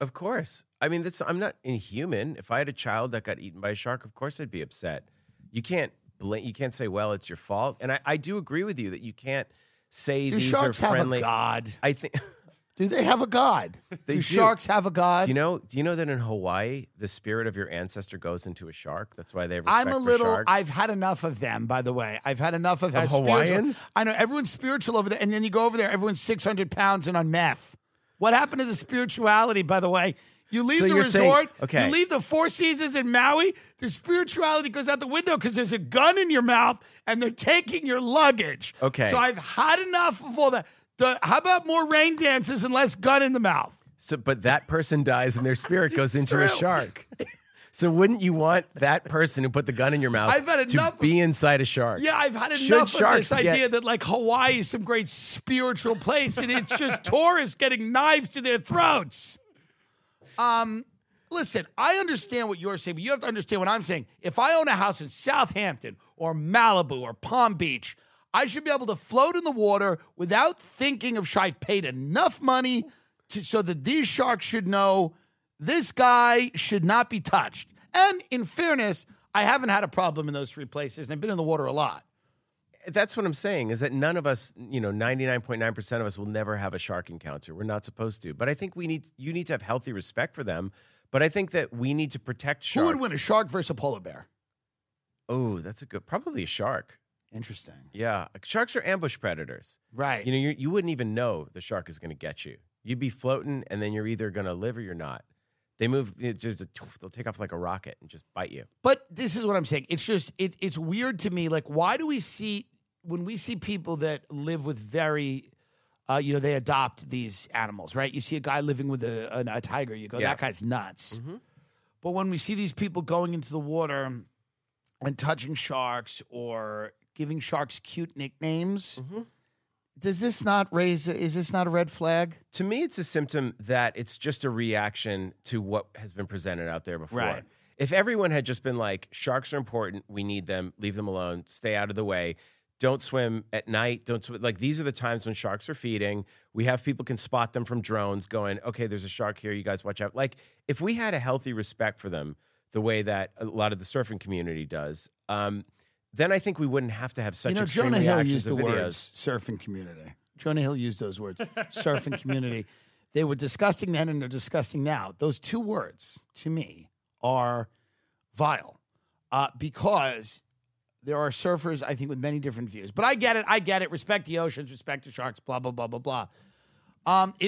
Of course. I mean, I'm not inhuman. If I had a child that got eaten by a shark, of course I'd be upset. You can't blame. You can't say, well, it's your fault. And I do agree with you that you can't say these are friendly. Do sharks have a god? I think... Do they have a god? Do sharks have a god? Do you know that in Hawaii, the spirit of your ancestor goes into a shark? That's why they have respect for sharks. I've had enough of them, by the way. I've had enough of Hawaiians? Spiritual. I know, everyone's spiritual over there. And then you go over there, everyone's 600 pounds and on meth. What happened to the spirituality, by the way? You leave the resort, you leave the Four Seasons in Maui, the spirituality goes out the window because there's a gun in your mouth and they're taking your luggage. Okay. So I've had enough of all that. How about more rain dances and less gun in the mouth? So, but that person dies and their spirit goes into a shark. So wouldn't you want that person who put the gun in your mouth be inside a shark? Yeah, I've had enough of this idea that like Hawaii is some great spiritual place and it's just tourists getting knives to their throats. Listen, I understand what you're saying, but you have to understand what I'm saying. If I own a house in Southampton or Malibu or Palm Beach, I should be able to float in the water without thinking of I've paid enough money so that these sharks should know this guy should not be touched. And in fairness, I haven't had a problem in those three places, and I've been in the water a lot. That's what I'm saying, is that none of us, 99.9% of us will never have a shark encounter. We're not supposed to. But I think you need to have healthy respect for them. But I think that we need to protect sharks. Who would win, a shark versus a polar bear? Oh, that's probably a shark. Interesting. Yeah. Sharks are ambush predators. Right. You wouldn't even know the shark is going to get you. You'd be floating, and then you're either going to live or you're not. They move, they'll take off like a rocket and just bite you. But this is what I'm saying. It's just, it's weird to me. Like, why do we see, when we see people that live with very, they adopt these animals, right? You see a guy living with a tiger, you go, that guy's nuts. Mm-hmm. But when we see these people going into the water and touching sharks or giving sharks cute nicknames, mm-hmm. does this not raise, is this not a red flag? To me, it's a symptom that it's just a reaction to what has been presented out there before. Right. If everyone had just been like, sharks are important, we need them, leave them alone, stay out of the way, don't swim at night, don't swim. Like, these are the times when sharks are feeding. We have people can spot them from drones going, okay, there's a shark here, you guys watch out. Like, if we had a healthy respect for them, the way that a lot of the surfing community does, then I think we wouldn't have to have such extreme reactions. Jonah Hill used the words surfing community. Jonah Hill used those words, surfing community. They were disgusting then and they're disgusting now. Those two words, to me, are vile because there are surfers, I think, with many different views. But I get it. Respect the oceans, respect the sharks, blah, blah, blah, blah, blah.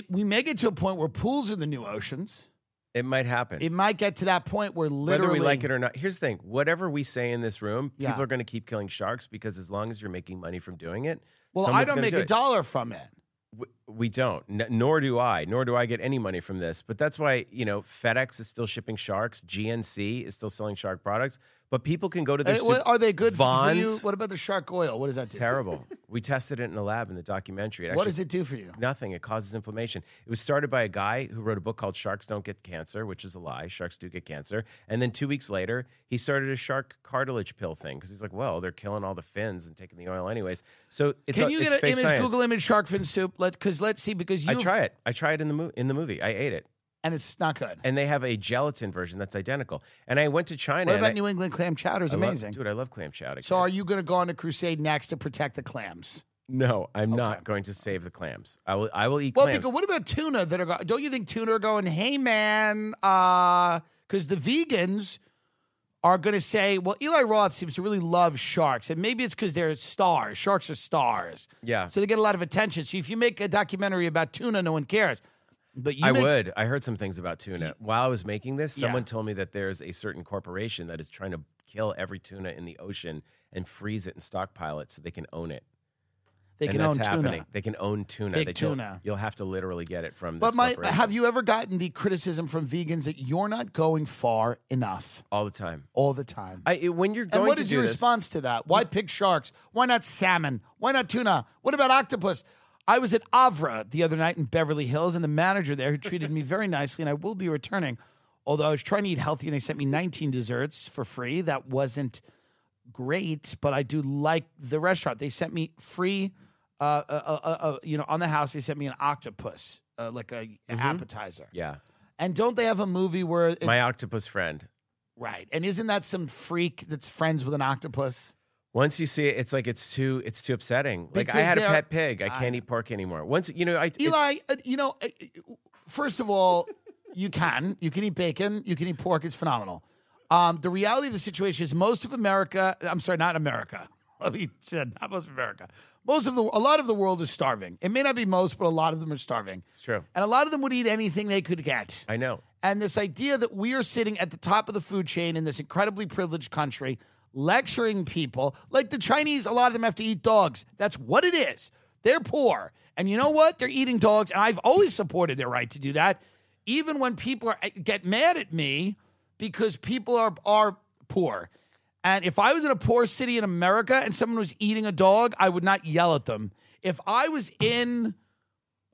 We may get to a point where pools are the new oceans. It might happen. It might get to that point where literally... Whether we like it or not. Here's the thing. Whatever we say in this room, people are going to keep killing sharks because as long as you're making money from doing it... Well, I don't make a dollar from it. We don't. Nor do I. Nor do I get any money from this. But that's why, FedEx is still shipping sharks. GNC is still selling shark products. But people can go to their... Are they good for you? What about the shark oil? What does that do? Terrible. We tested it in the lab in the documentary. What does it do for you? Nothing. It causes inflammation. It was started by a guy who wrote a book called Sharks Don't Get Cancer, which is a lie. Sharks do get cancer. And then 2 weeks later, he started a shark cartilage pill thing because he's like, well, they're killing all the fins and taking the oil anyways. So it's fake science. Can you get an image, Google image shark fin soup? Let's see, because you... I tried it in the movie. I ate it. And it's not good. And they have a gelatin version that's identical. And I went to China. What about New England clam chowder? It's amazing. I love clam chowder. So are you going to go on a crusade next to protect the clams? No, I'm not going to save the clams. I will eat clams. Well, what about tuna? Don't you think tuna are going, hey, man, because the vegans are going to say, well, Eli Roth seems to really love sharks. And maybe it's because they're stars. Sharks are stars. Yeah. So they get a lot of attention. So if you make a documentary about tuna, no one cares. But I would. I heard some things about tuna. While I was making this, someone told me that there's a certain corporation that is trying to kill every tuna in the ocean and freeze it and stockpile it so they can own it. They can own tuna. Big tuna. You'll have to literally get it from this corporation. But have you ever gotten the criticism from vegans that you're not going far enough? All the time. All the time. When you're going to do this. And what is your response to that? Why pick sharks? Why not salmon? Why not tuna? What about octopus? I was at Avra the other night in Beverly Hills, and the manager there, who treated me very nicely, and I will be returning, although I was trying to eat healthy, and they sent me 19 desserts for free. That wasn't great, but I do like the restaurant. They sent me free, on the house, they sent me an octopus, an appetizer. Yeah. And don't they have a movie where... My octopus friend. Right. And isn't that some freak that's friends with an octopus? Once you see it, it's like it's too upsetting. Like, because I had a pet pig. I can't eat pork anymore. Once, Eli, first of all, you can eat bacon. You can eat pork. It's phenomenal. The reality of the situation is a lot of the world is starving. It may not be most, but a lot of them are starving. It's true. And a lot of them would eat anything they could get. I know. And this idea that we are sitting at the top of the food chain in this incredibly privileged country lecturing people, like the Chinese, a lot of them have to eat dogs. That's what it is. They're poor. And you know what? They're eating dogs, and I've always supported their right to do that, even when people get mad at me because people are poor. And if I was in a poor city in America and someone was eating a dog, I would not yell at them. If I was in,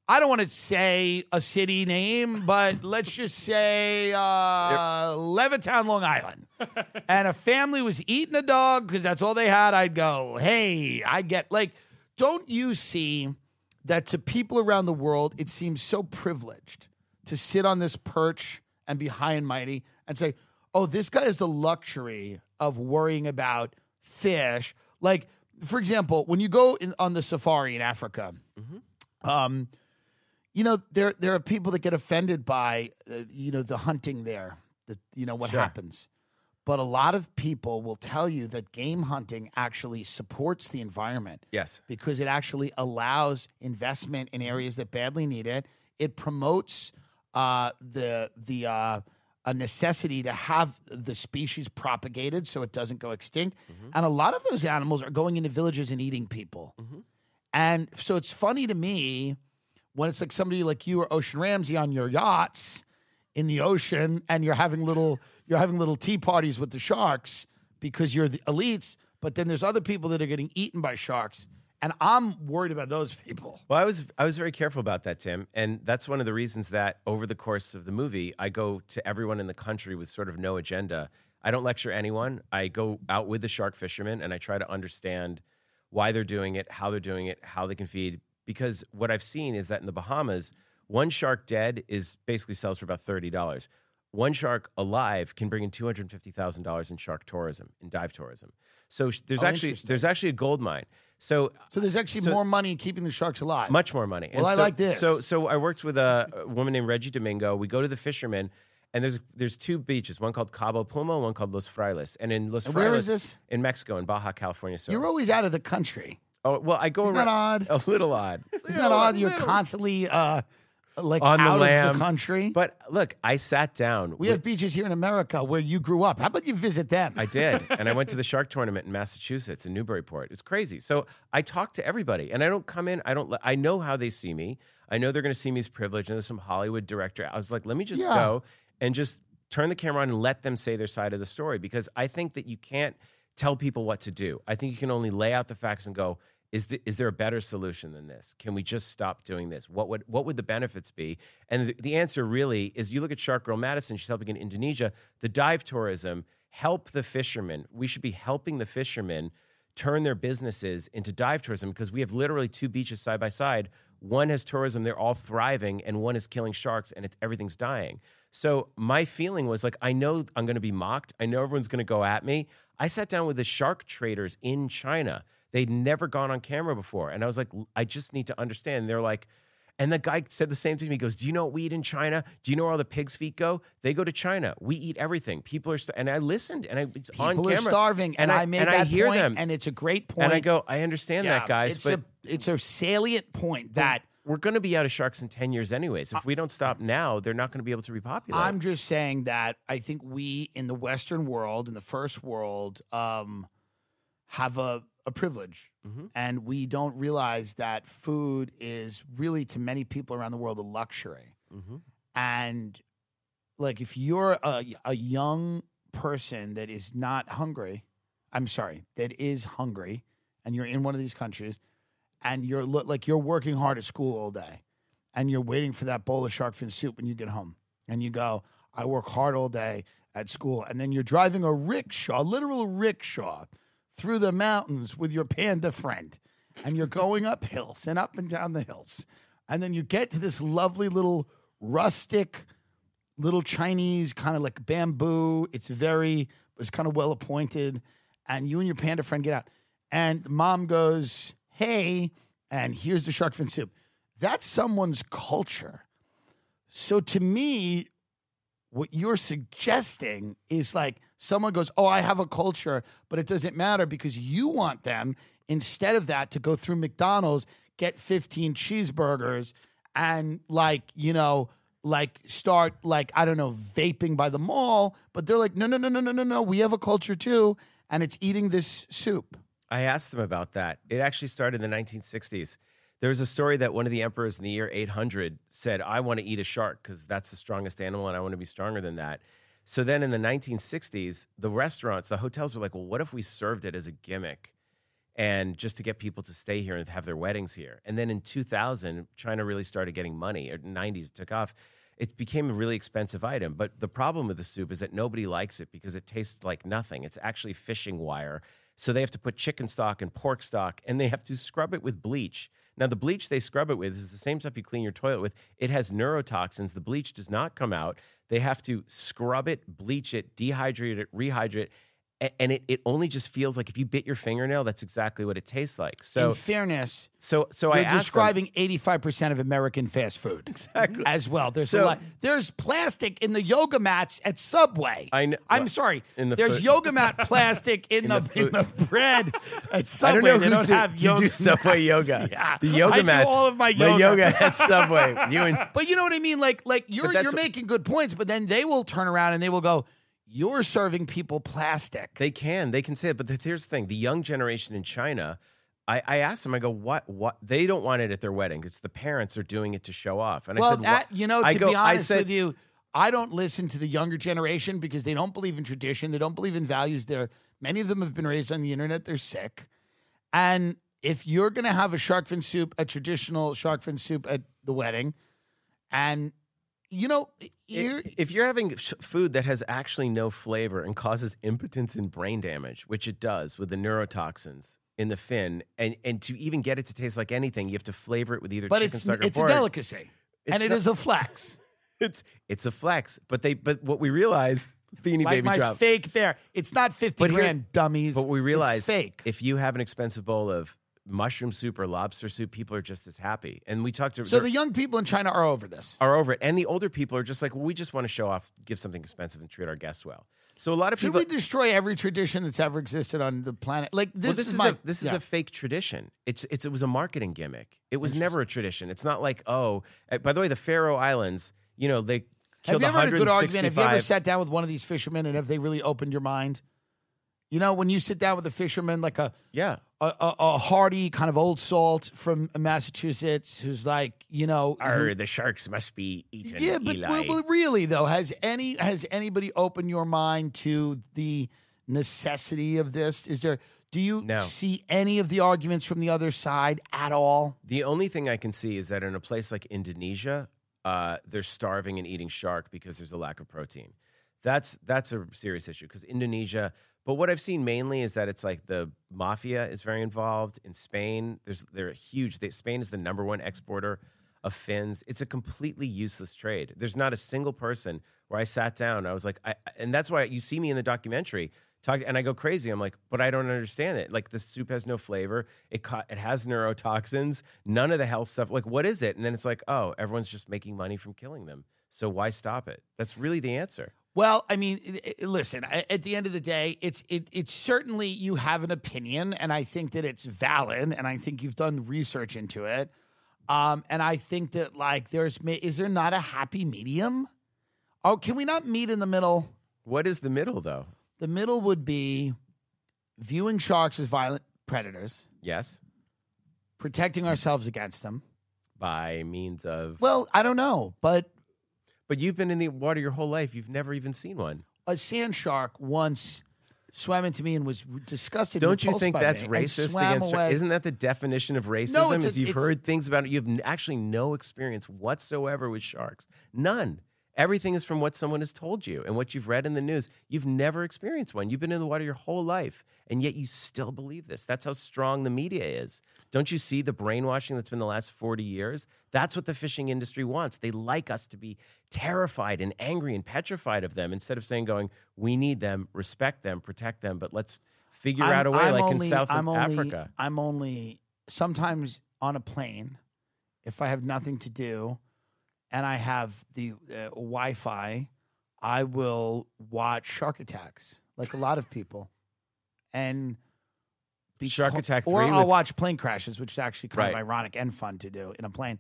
I don't want to say a city name, but let's just say Levittown, Long Island. And a family was eating a dog because that's all they had. I'd go, hey, don't you see that to people around the world, it seems so privileged to sit on this perch and be high and mighty and say, oh, this guy has the luxury of worrying about fish. Like, for example, when you go on the safari in Africa, mm-hmm. There are people that get offended by, the hunting there, what happens. But a lot of people will tell you that game hunting actually supports the environment. Yes. Because it actually allows investment in areas that badly need it. It promotes a necessity to have the species propagated so it doesn't go extinct. Mm-hmm. And a lot of those animals are going into villages and eating people. Mm-hmm. And so it's funny to me when it's like somebody like you or Ocean Ramsey on your yachts in the ocean and you're having little tea parties with the sharks because you're the elites, but then there's other people that are getting eaten by sharks. And I'm worried about those people. Well, I was very careful about that, Tim. And that's one of the reasons that over the course of the movie, I go to everyone in the country with sort of no agenda. I don't lecture anyone. I go out with the shark fishermen and I try to understand why they're doing it, how they're doing it, how they can feed. Because what I've seen is that in the Bahamas, one shark dead is basically sells for about $30. One shark alive can bring in $250,000 in shark tourism, in dive tourism. So there's actually a gold mine. So there's actually more money in keeping the sharks alive. Much more money. Well, I like this. So I worked with a woman named Reggie Domingo. We go to the fishermen, and there's two beaches, one called Cabo Puma, one called Los Frailes. And in Los Frailes, where is this? In Mexico, in Baja California. So. You're always out of the country. Oh well, I go around. Isn't that odd? A little odd. Isn't that odd? You're constantly out of the country. But look, I sat down. We have beaches here in America where you grew up. How about you visit them? I did. And I went to the shark tournament in Massachusetts in Newburyport. It's crazy. So I talk to everybody and I don't come in. I know how they see me. I know they're going to see me as privileged. And there's some Hollywood director. I was like, let me just go and just turn the camera on and let them say their side of the story. Because I think that you can't tell people what to do. I think you can only lay out the facts and go, is there a better solution than this? Can we just stop doing this? What would the benefits be? And the answer really is you look at Shark Girl Madison, she's helping in Indonesia, the dive tourism, help the fishermen. We should be helping the fishermen turn their businesses into dive tourism because we have literally two beaches side by side. One has tourism, they're all thriving, and one is killing sharks and everything's dying. So my feeling was like, I know I'm going to be mocked. I know everyone's going to go at me. I sat down with the shark traders in China. They'd never gone on camera before. And I was like, I just need to understand. And they're like, and the guy said the same thing to me. He goes, do you know what we eat in China? Do you know where all the pig's feet go? They go to China. We eat everything. People are starving. And I listened. And it's on camera. People are starving. And I made that point. And it's a great point. And I go, I understand that, guys. It's a salient point that we're going to be out of sharks in 10 years anyways. If we don't stop now, they're not going to be able to repopulate. I'm just saying that I think we in the Western world, in the first world, have a privilege. Mm-hmm. And we don't realize that food is really, to many people around the world, a luxury. Mm-hmm. And like, if you're a young person that is not hungry, that is hungry, and you're in one of these countries, and you're working hard at school all day, and you're waiting for that bowl of shark fin soup when you get home, and you go, I work hard all day at school, and then you're driving a rickshaw, literal rickshaw, through the mountains with your panda friend, and you're going up hills and up and down the hills. And then you get to this lovely little rustic, little Chinese kind of like bamboo. It's kind of well appointed. And you and your panda friend get out. And mom goes, hey, and here's the shark fin soup. That's someone's culture. So to me, what you're suggesting is like, someone goes, oh, I have a culture, but it doesn't matter because you want them, instead of that, to go through McDonald's, get 15 cheeseburgers, and vaping by the mall. But they're like, no, we have a culture too, and it's eating this soup. I asked them about that. It actually started in the 1960s. There was a story that one of the emperors in the year 800 said, I want to eat a shark because that's the strongest animal and I want to be stronger than that. So then in the 1960s, the hotels were like, well, what if we served it as a gimmick and just to get people to stay here and have their weddings here? And then in 2000, China really started getting money, or 90s took off. It became a really expensive item. But the problem with the soup is that nobody likes it because it tastes like nothing. It's actually fishing wire. So they have to put chicken stock and pork stock, and they have to scrub it with bleach. Now, the bleach they scrub it with is the same stuff you clean your toilet with. It has neurotoxins. The bleach does not come out. They have to scrub it, bleach it, dehydrate it, rehydrate it, And it only just feels like if you bit your fingernail, that's exactly what it tastes like. So in fairness, so you're describing 85% of American fast food exactly as well. There's a lot. There's plastic in the yoga mats at Subway. I know. I'm sorry. There's yoga mat plastic in the bread at Subway. I don't know they don't have yoga. You do Subway mats. Yoga. Yeah. The yoga mats. I do all of my yoga. My yoga at Subway. But you know what I mean? Like you're making good points, but then they will turn around and they will go, "You're serving people plastic." They can say it, but here's the thing. The young generation in China, I asked them, I go, what? They don't want it at their wedding. It's the parents are doing it to show off. And to be honest with you, I don't listen to the younger generation because they don't believe in tradition. They don't believe in values. Many of them have been raised on the internet. They're sick. And if you're going to have a shark fin soup, a traditional shark fin soup at the wedding, and if you're having food that has actually no flavor and causes impotence and brain damage, which it does with the neurotoxins in the fin, and to even get it to taste like anything, you have to flavor it with either chicken stock or pork. But it's a delicacy, and it is a flex. It's a flex, but what we realized, Beanie like Baby drop fake bear. It's not $50 grand, dummies. But we realized fake. If you have an expensive bowl of mushroom soup or lobster soup, people are just as happy. And we talked to... So the young people in China are over this. Are over it. And the older people are just like, well, we just want to show off, give something expensive, and treat our guests well. So a lot of people... Should we destroy every tradition that's ever existed on the planet? Like, this is a fake tradition. It was a marketing gimmick. It was never a tradition. It's not like, oh... By the way, the Faroe Islands, they killed 165... Have you ever had a good argument? Have you ever sat down with one of these fishermen and have they really opened your mind? When you sit down with a fisherman, like a hardy kind of old salt from Massachusetts who's like, the sharks must be eaten. Yeah, but Eli. Well, really though, has anybody opened your mind to the necessity of this? Do you see any of the arguments from the other side at all? The only thing I can see is that in a place like Indonesia, they're starving and eating shark because there's a lack of protein. That's a serious issue because Indonesia. But what I've seen mainly is that it's like the mafia is very involved in Spain. They're huge. Spain is the number one exporter of fins. It's a completely useless trade. There's not a single person where I sat down and I was like, and that's why you see me in the documentary and I go crazy. I'm like, but I don't understand it. Like the soup has no flavor. It has neurotoxins. None of the health stuff. Like, what is it? And then it's like, oh, everyone's just making money from killing them. So why stop it? That's really the answer. Well, I mean, listen, at the end of the day, it's certainly you have an opinion, and I think that it's valid, and I think you've done research into it. And I think that, like, is there not a happy medium? Oh, can we not meet in the middle? What is the middle, though? The middle would be viewing sharks as violent predators. Yes. Protecting ourselves against them. By means of? Well, I don't know, But you've been in the water your whole life. You've never even seen one. A sand shark once swam into me and was disgusted. Don't you think that's racist? Isn't that the definition of racism? No, you've heard things about it. You have actually no experience whatsoever with sharks. None. Everything is from what someone has told you and what you've read in the news. You've never experienced one. You've been in the water your whole life, and yet you still believe this. That's how strong the media is. Don't you see the brainwashing that's been the last 40 years? That's what the fishing industry wants. They like us to be terrified and angry and petrified of them instead of saying, we need them, respect them, protect them, but let's figure out a way in South Africa. I'm only sometimes on a plane if I have nothing to do, and I have the Wi-Fi, I will watch shark attacks, like a lot of people. And Shark Attack 3. Or I'll watch plane crashes, which is actually kind of ironic and fun to do in a plane.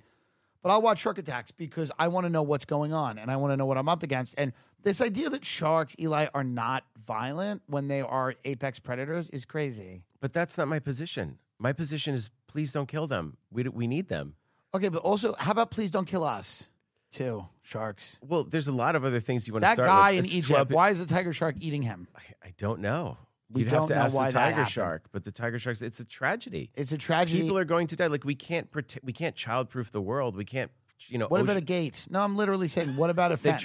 But I'll watch shark attacks because I want to know what's going on, and I want to know what I'm up against. And this idea that sharks, Eli, are not violent when they are apex predators is crazy. But that's not my position. My position is please don't kill them. We need them. Okay, but also, how about please don't kill us? Too, sharks. Well, there's a lot of other things you want to start with. That guy in Egypt, why is the tiger shark eating him? I don't know. You'd have to ask the tiger shark, but the tiger sharks, it's a tragedy. It's a tragedy. People are going to die. Like, we can't childproof the world. We can't, What about a gate? No, I'm literally saying, what about a fence?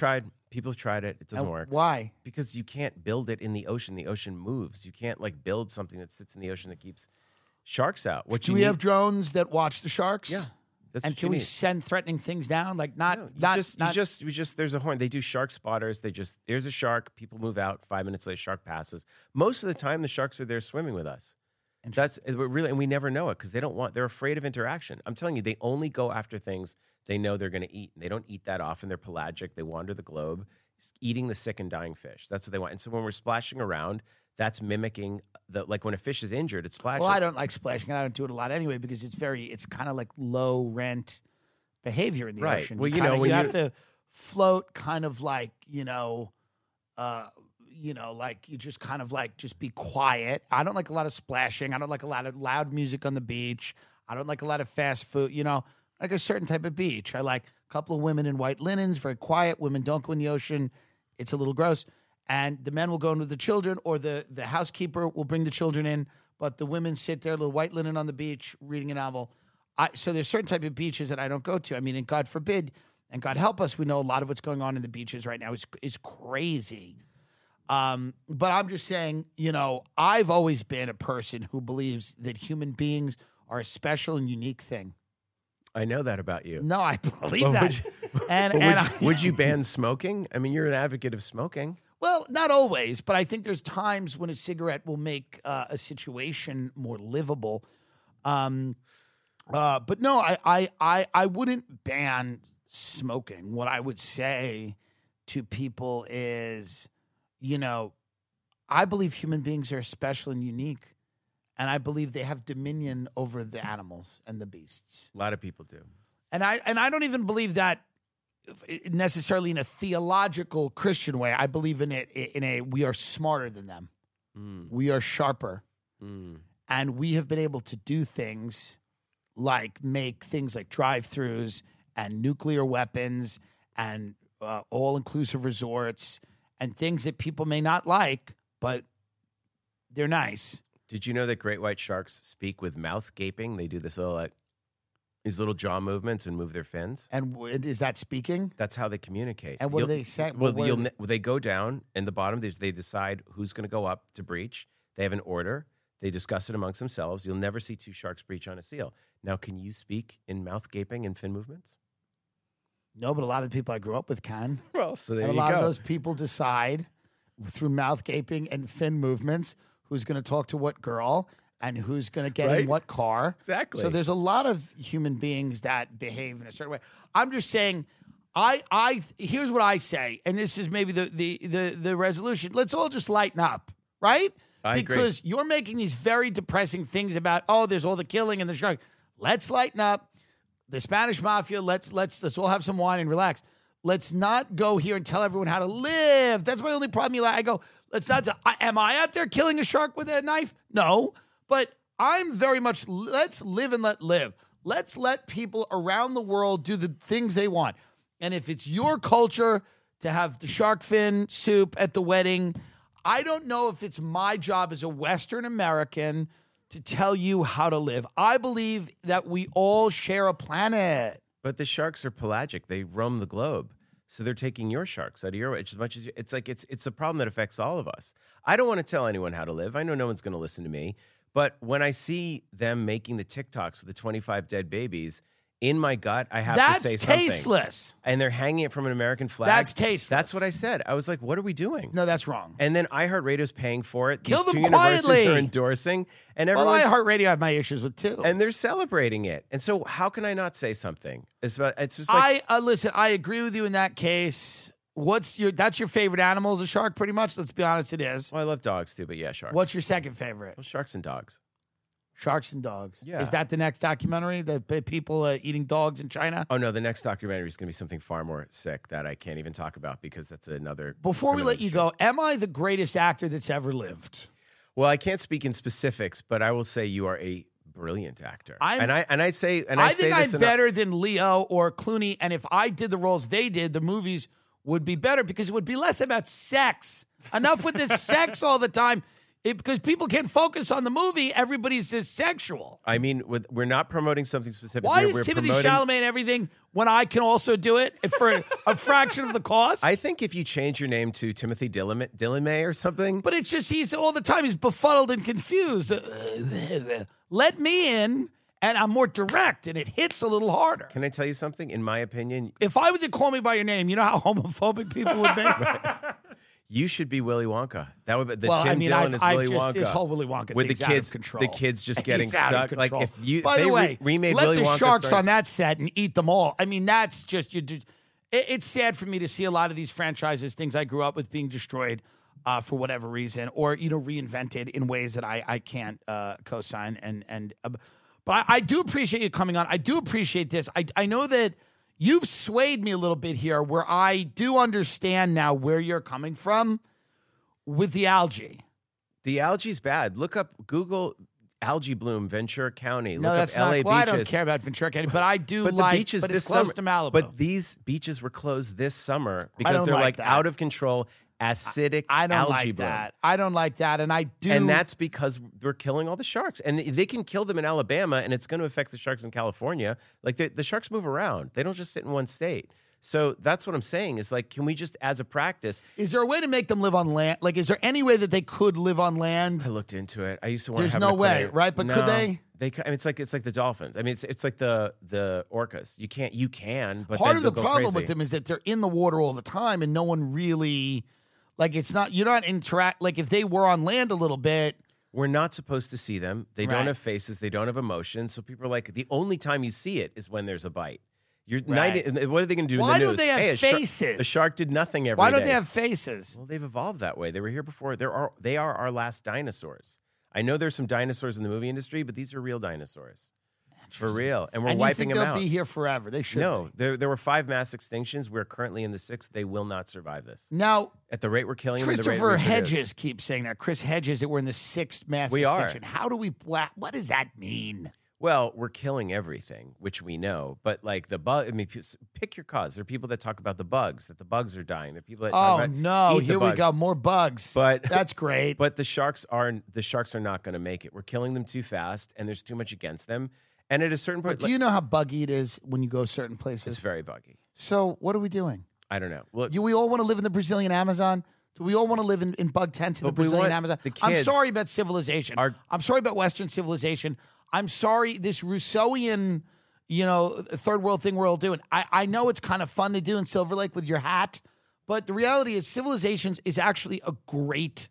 People have tried it. It doesn't work. Why? Because you can't build it in the ocean. The ocean moves. You can't, build something that sits in the ocean that keeps sharks out. Do we have drones that watch the sharks? Yeah. That's and what can we need. Send threatening things down? Like not, no, not, just, not. We just. There's a horn. They do shark spotters. There's a shark. People move out. 5 minutes later, shark passes. Most of the time, the sharks are there swimming with us. That's really, and we never know it because they don't want. They're afraid of interaction. I'm telling you, they only go after things they know they're going to eat. And they don't eat that often. They're pelagic. They wander the globe, eating the sick and dying fish. That's what they want. And so when we're splashing around, that's mimicking the like when a fish is injured, it splashes. Well, I don't like splashing, and I don't do it a lot anyway because it's kind of like low rent behavior in the right. ocean. Well, you kinda, know, when you have to float, kind of like like you just kind of like just be quiet. I don't like a lot of splashing. I don't like a lot of loud music on the beach. I don't like a lot of fast food. You know, like a certain type of beach. I like a couple of women in white linens, very quiet. Women don't go in the ocean. It's a little gross. And the men will go in with the children, or the housekeeper will bring the children in. But the women sit there, little white linen on the beach, reading a novel. So there's certain type of beaches that I don't go to. I mean, and God forbid, and God help us, we know a lot of what's going on in the beaches right now is crazy. But I'm just saying, you know, I've always been a person who believes that human beings are a special and unique thing. I know that about you. No, I believe well, that. Would you ban smoking? I mean, you're an advocate of smoking. Well, not always, but I think there's times when a cigarette will make a situation more livable. But no, I wouldn't ban smoking. What I would say to people is, you know, I believe human beings are special and unique, and I believe they have dominion over the animals and the beasts. A lot of people do. And I don't even believe that necessarily in a theological Christian way. I believe in it in a we are smarter than them. We are sharper. And we have been able to do things like make things like drive-thrus and nuclear weapons and all-inclusive resorts and things that people may not like, but they're nice. Did you know that great white sharks speak with mouth gaping? They do this little like these little jaw movements and move their fins. And is that speaking? That's how they communicate. And what do they say? Well, they go down in the bottom. They decide who's going to go up to breach. They have an order. They discuss it amongst themselves. You'll never see two sharks breach on a seal. Now, can you speak in mouth gaping and fin movements? No, but a lot of the people I grew up with can. Well, so there you go. And a lot of those people decide through mouth gaping and fin movements who's going to talk to what girl. And who's going to get right? in what car. Exactly. So there's a lot of human beings that behave in a certain way. I'm just saying, I here's what I say, and this is maybe the resolution. Let's all just lighten up, right? Because you're making these very depressing things about, oh, there's all the killing and the shark. Let's lighten up. The Spanish mafia, let's all have some wine and relax. Let's not go here and tell everyone how to live. That's my only problem. I go, let's not. Am I out there killing a shark with a knife? No. But I'm very much, let's live and let live. Let's let people around the world do the things they want. And if it's your culture to have the shark fin soup at the wedding, I don't know if it's my job as a Western American to tell you how to live. I believe that we all share a planet. But the sharks are pelagic. They roam the globe. So they're taking your sharks out of your way as much as you, it's like it's a problem that affects all of us. I don't want to tell anyone how to live. I know no one's going to listen to me. But when I see them making the TikToks with the 25 dead babies, in my gut, I have to say something. That's tasteless. And they're hanging it from an American flag. That's tasteless. That's what I said. I was like, what are we doing? No, that's wrong. And then iHeartRadio's paying for it. Kill them quietly. These two universities are endorsing. And everyone's, well, iHeartRadio have my issues with, too. And they're celebrating it. And so how can I not say something? It's just like... Listen, I agree with you in that case. That's your favorite animal is a shark, pretty much? Let's be honest, it is. Well, I love dogs, too, but yeah, sharks. What's your second favorite? Well, sharks and dogs. Sharks and dogs. Yeah. Is that the next documentary, the people eating dogs in China? Oh, no, the next documentary is going to be something far more sick that I can't even talk about because that's another... Before we let you go, am I the greatest actor that's ever lived? Well, I can't speak in specifics, but I will say you are a brilliant actor. I think I'm better than Leo or Clooney, and if I did the roles they did, the movies... would be better because it would be less about sex. Enough with this sex all the time because people can't focus on the movie. Everybody's just sexual. I mean, we're not promoting something specific. Why is Timothy Chalamet and everything when I can also do it for a fraction of the cost? I think if you change your name to Timothy Dillon May or something. But it's just he's all the time. He's befuddled and confused. Let me in. and I'm more direct, and it hits a little harder. Can I tell you something? In my opinion, if I was to Call Me By Your Name, you know how homophobic people would be? Right. You should be Willy Wonka. That would be the Tim Dillon is Willy Wonka. This whole Willy Wonka with the kids, out of control. The kids just getting stuck. Like if you, by the way, remade let Willy the Wonka sharks on that set and eat them all. I mean, that's just you. It's sad for me to see a lot of these franchises, things I grew up with, being destroyed for whatever reason, or you know, reinvented in ways that I can't co-sign. But I do appreciate you coming on. I do appreciate this. I know that you've swayed me a little bit here, where I do understand now where you're coming from with the algae. The algae's bad. Look up Google algae bloom Ventura County. No, look that's up not. LA well, beaches. I don't care about Ventura County, but I do but like the beaches. But it's this close summer, to Malibu. But these beaches were closed this summer because they're like out of control. Acidic I don't algae like bloom. That. I don't like that, and I do. And that's because we're killing all the sharks, and they can kill them in Alabama, and it's going to affect the sharks in California. Like the sharks move around; they don't just sit in one state. So that's what I'm saying is like, can we just, as a practice, is there a way to make them live on land? Like, is there any way that they could live on land? I looked into it. I used to want. There's to have no way, right? But no, could they? I mean, it's like the dolphins. I mean, it's like the orcas. You can't. You can. But part of the problem with them is that they're in the water all the time, and no one really. Like, it's not, you're not interact, like, if they were on land a little bit. We're not supposed to see them. They don't have faces. They don't have emotions. So people are like, the only time you see it is when there's a bite. You're what are they going to do in the news? Why don't they have faces? The shark did nothing every day. Why don't they have faces? Well, they've evolved that way. They were here before. They are our last dinosaurs. I know there's some dinosaurs in the movie industry, but these are real dinosaurs. For real. And we're wiping them out. And you think they'll be here forever. They should No, there were 5 mass extinctions. We're currently in the 6th. They will not survive this. Now, at the rate we're killing them, Christopher Hedges keeps saying that. Chris Hedges, that we're in the 6th mass extinction. How do we, what does that mean? Well, we're killing everything, which we know. But like the bug, I mean, pick your cause. There are people that talk about the bugs, that the bugs are dying. There are people that talk about here we go, more bugs. But that's great. But the sharks are not going to make it. We're killing them too fast, and there's too much against them. And at a certain point, do you know how buggy it is when you go certain places? It's very buggy. So what are we doing? I don't know. Look, do we all want to live in the Brazilian Amazon? Do we all want to live in bug tents in the Brazilian Amazon? I'm sorry about civilization. I'm sorry about Western civilization. I'm sorry this Rousseauian, you know, third world thing we're all doing. I know it's kind of fun to do in Silver Lake with your hat, but the reality is civilizations is actually a great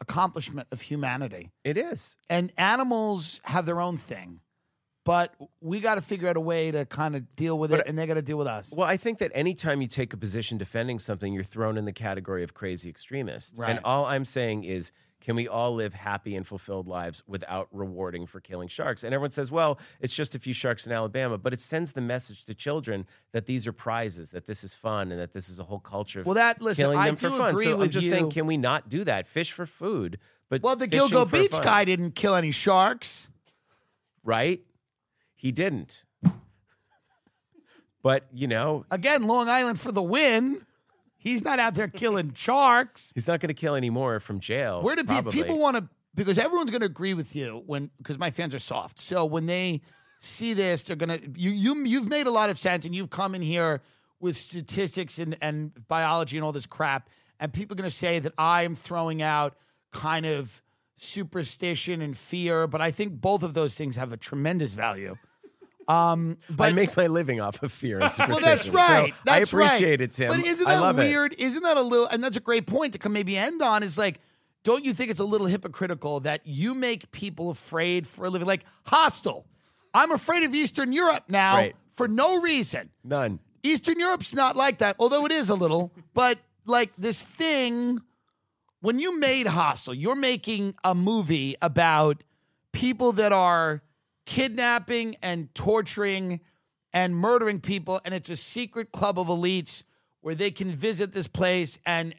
accomplishment of humanity. It is. And animals have their own thing. But we got to figure out a way to kind of deal with it, and they got to deal with us. Well, I think that anytime you take a position defending something, you're thrown in the category of crazy extremists. Right. And all I'm saying is, can we all live happy and fulfilled lives without rewarding for killing sharks? And everyone says, well, it's just a few sharks in Alabama. But it sends the message to children that these are prizes, that this is fun, and that this is a whole culture of killing them for fun. So I'm just saying, can we not do that? Fish for food. But well, the Gilgo Beach guy didn't kill any sharks. Right? He didn't. But, you know. Again, Long Island for the win. He's not out there killing sharks. He's not going to kill any more from jail. Where do people want to, because everyone's going to agree with you because my fans are soft. So when they see this, they're going to, you've made a lot of sense, and you've come in here with statistics and biology and all this crap. And people are going to say that I am throwing out kind of superstition and fear. But I think both of those things have a tremendous value. But I make my living off of fear and superstition. Well, that's right. So that's I appreciate it, Tim. But isn't that weird? Isn't that a little? And that's a great point to maybe end on. Is like, don't you think it's a little hypocritical that you make people afraid for a living? Like Hostel, I'm afraid of Eastern Europe now for no reason. None. Eastern Europe's not like that, although it is a little. But like this thing, when you made Hostel, you're making a movie about people that are kidnapping and torturing and murdering people, and it's a secret club of elites where they can visit this place and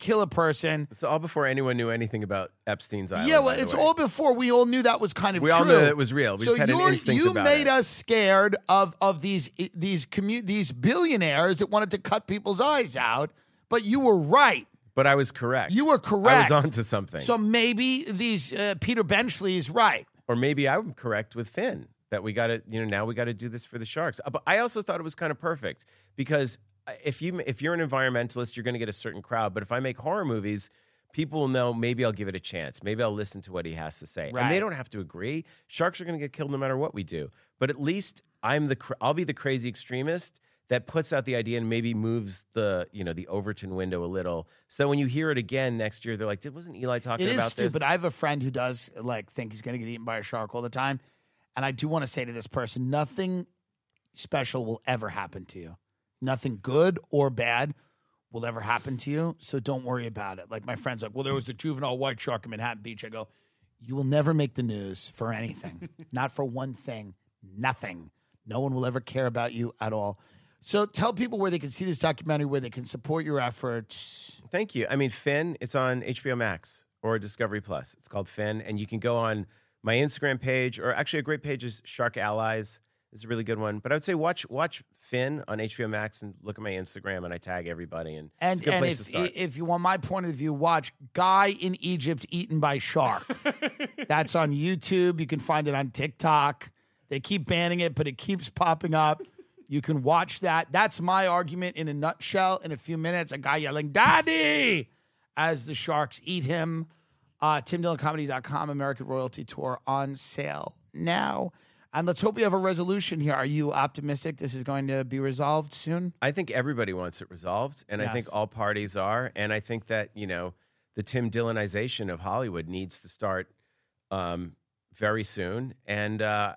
kill a person. It's all before anyone knew anything about Epstein's Island. Yeah, well, it's all before we all knew that was kind of true. We all knew that it was real. We just had an instinct about it. You made us scared of these billionaires that wanted to cut people's eyes out, but you were right. But I was correct. You were correct. I was onto something. So maybe these Peter Benchley is right. Or maybe I'm correct with Finn that we got to, you know, now we got to do this for the sharks. But I also thought it was kind of perfect because if you're an environmentalist, you're going to get a certain crowd. But if I make horror movies, people know maybe I'll give it a chance. Maybe I'll listen to what he has to say. Right. And they don't have to agree. Sharks are going to get killed no matter what we do. But at least I'll be the crazy extremist that puts out the idea and maybe moves the Overton window a little, so that when you hear it again next year, they're like, wasn't Eli talking about this? It is stupid. I have a friend who does think he's going to get eaten by a shark all the time, and I do want to say to this person, nothing special will ever happen to you. Nothing good or bad will ever happen to you, so don't worry about it. Like my friend's like, well, there was a juvenile white shark in Manhattan Beach. I go, you will never make the news for anything, not for one thing, nothing. No one will ever care about you at all. So tell people where they can see this documentary, where they can support your efforts. Thank you. I mean, Finn, it's on HBO Max or Discovery Plus. It's called Finn. And you can go on my Instagram page, or actually a great page is Shark Allies. It's a really good one. But I would say watch Finn on HBO Max and look at my Instagram, and I tag everybody. And it's a good place to start. If you want my point of view, watch Guy in Egypt Eaten by Shark. That's on YouTube. You can find it on TikTok. They keep banning it, but it keeps popping up. You can watch that. That's my argument in a nutshell. In a few minutes, a guy yelling, Daddy, as the sharks eat him. TimDillonComedy.com, American Royalty Tour on sale now. And let's hope we have a resolution here. Are you optimistic this is going to be resolved soon? I think everybody wants it resolved, and yes. I think all parties are. And I think that, the Tim Dillonization of Hollywood needs to start very soon, and the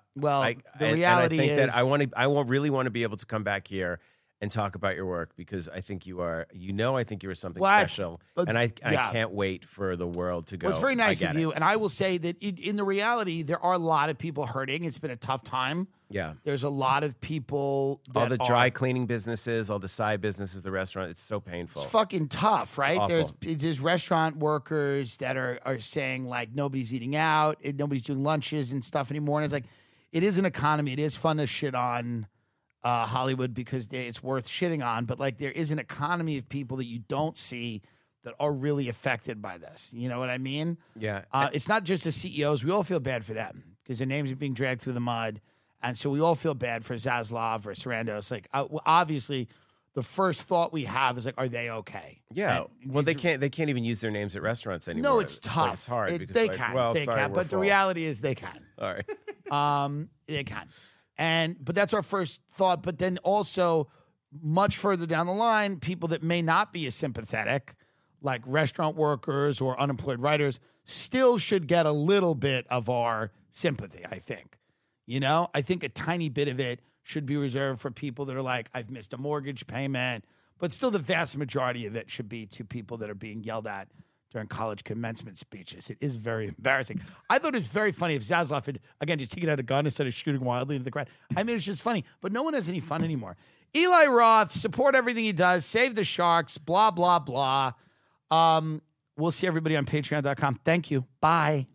reality is, I want to. I really want to be able to come back here and talk about your work, because I think you are. I think you are something special, and I can't wait for the world to go. Well, it's very nice of you, and I will say that in the reality, there are a lot of people hurting. It's been a tough time. Yeah, there's a lot of people. All the dry cleaning businesses, all the side businesses, the restaurant. It's so painful. It's fucking tough, right? There's restaurant workers that are saying nobody's eating out, and nobody's doing lunches and stuff anymore. And it's it is an economy. It is fun to shit on Hollywood because it's worth shitting on, but there is an economy of people that you don't see that are really affected by this. You know what I mean? Yeah. It's not just the CEOs. We all feel bad for them because their names are being dragged through the mud. And so we all feel bad for Zaslav or Sarandos. Obviously, the first thought we have is are they okay? Yeah. And well, they can't even use their names at restaurants anymore. No, it's tough. It's hard. But the reality is they can. All right. They can. But that's our first thought. But then also, much further down the line, people that may not be as sympathetic, like restaurant workers or unemployed writers, still should get a little bit of our sympathy, I think. I think a tiny bit of it should be reserved for people that are I've missed a mortgage payment. But still, the vast majority of it should be to people that are being yelled at during college commencement speeches. It is very embarrassing. I thought it was very funny if Zaslav had, again, just taken out a gun instead of shooting wildly into the crowd. I mean, it's just funny, but no one has any fun anymore. Eli Roth, support everything he does, save the sharks, blah, blah, blah. We'll see everybody on patreon.com. Thank you. Bye.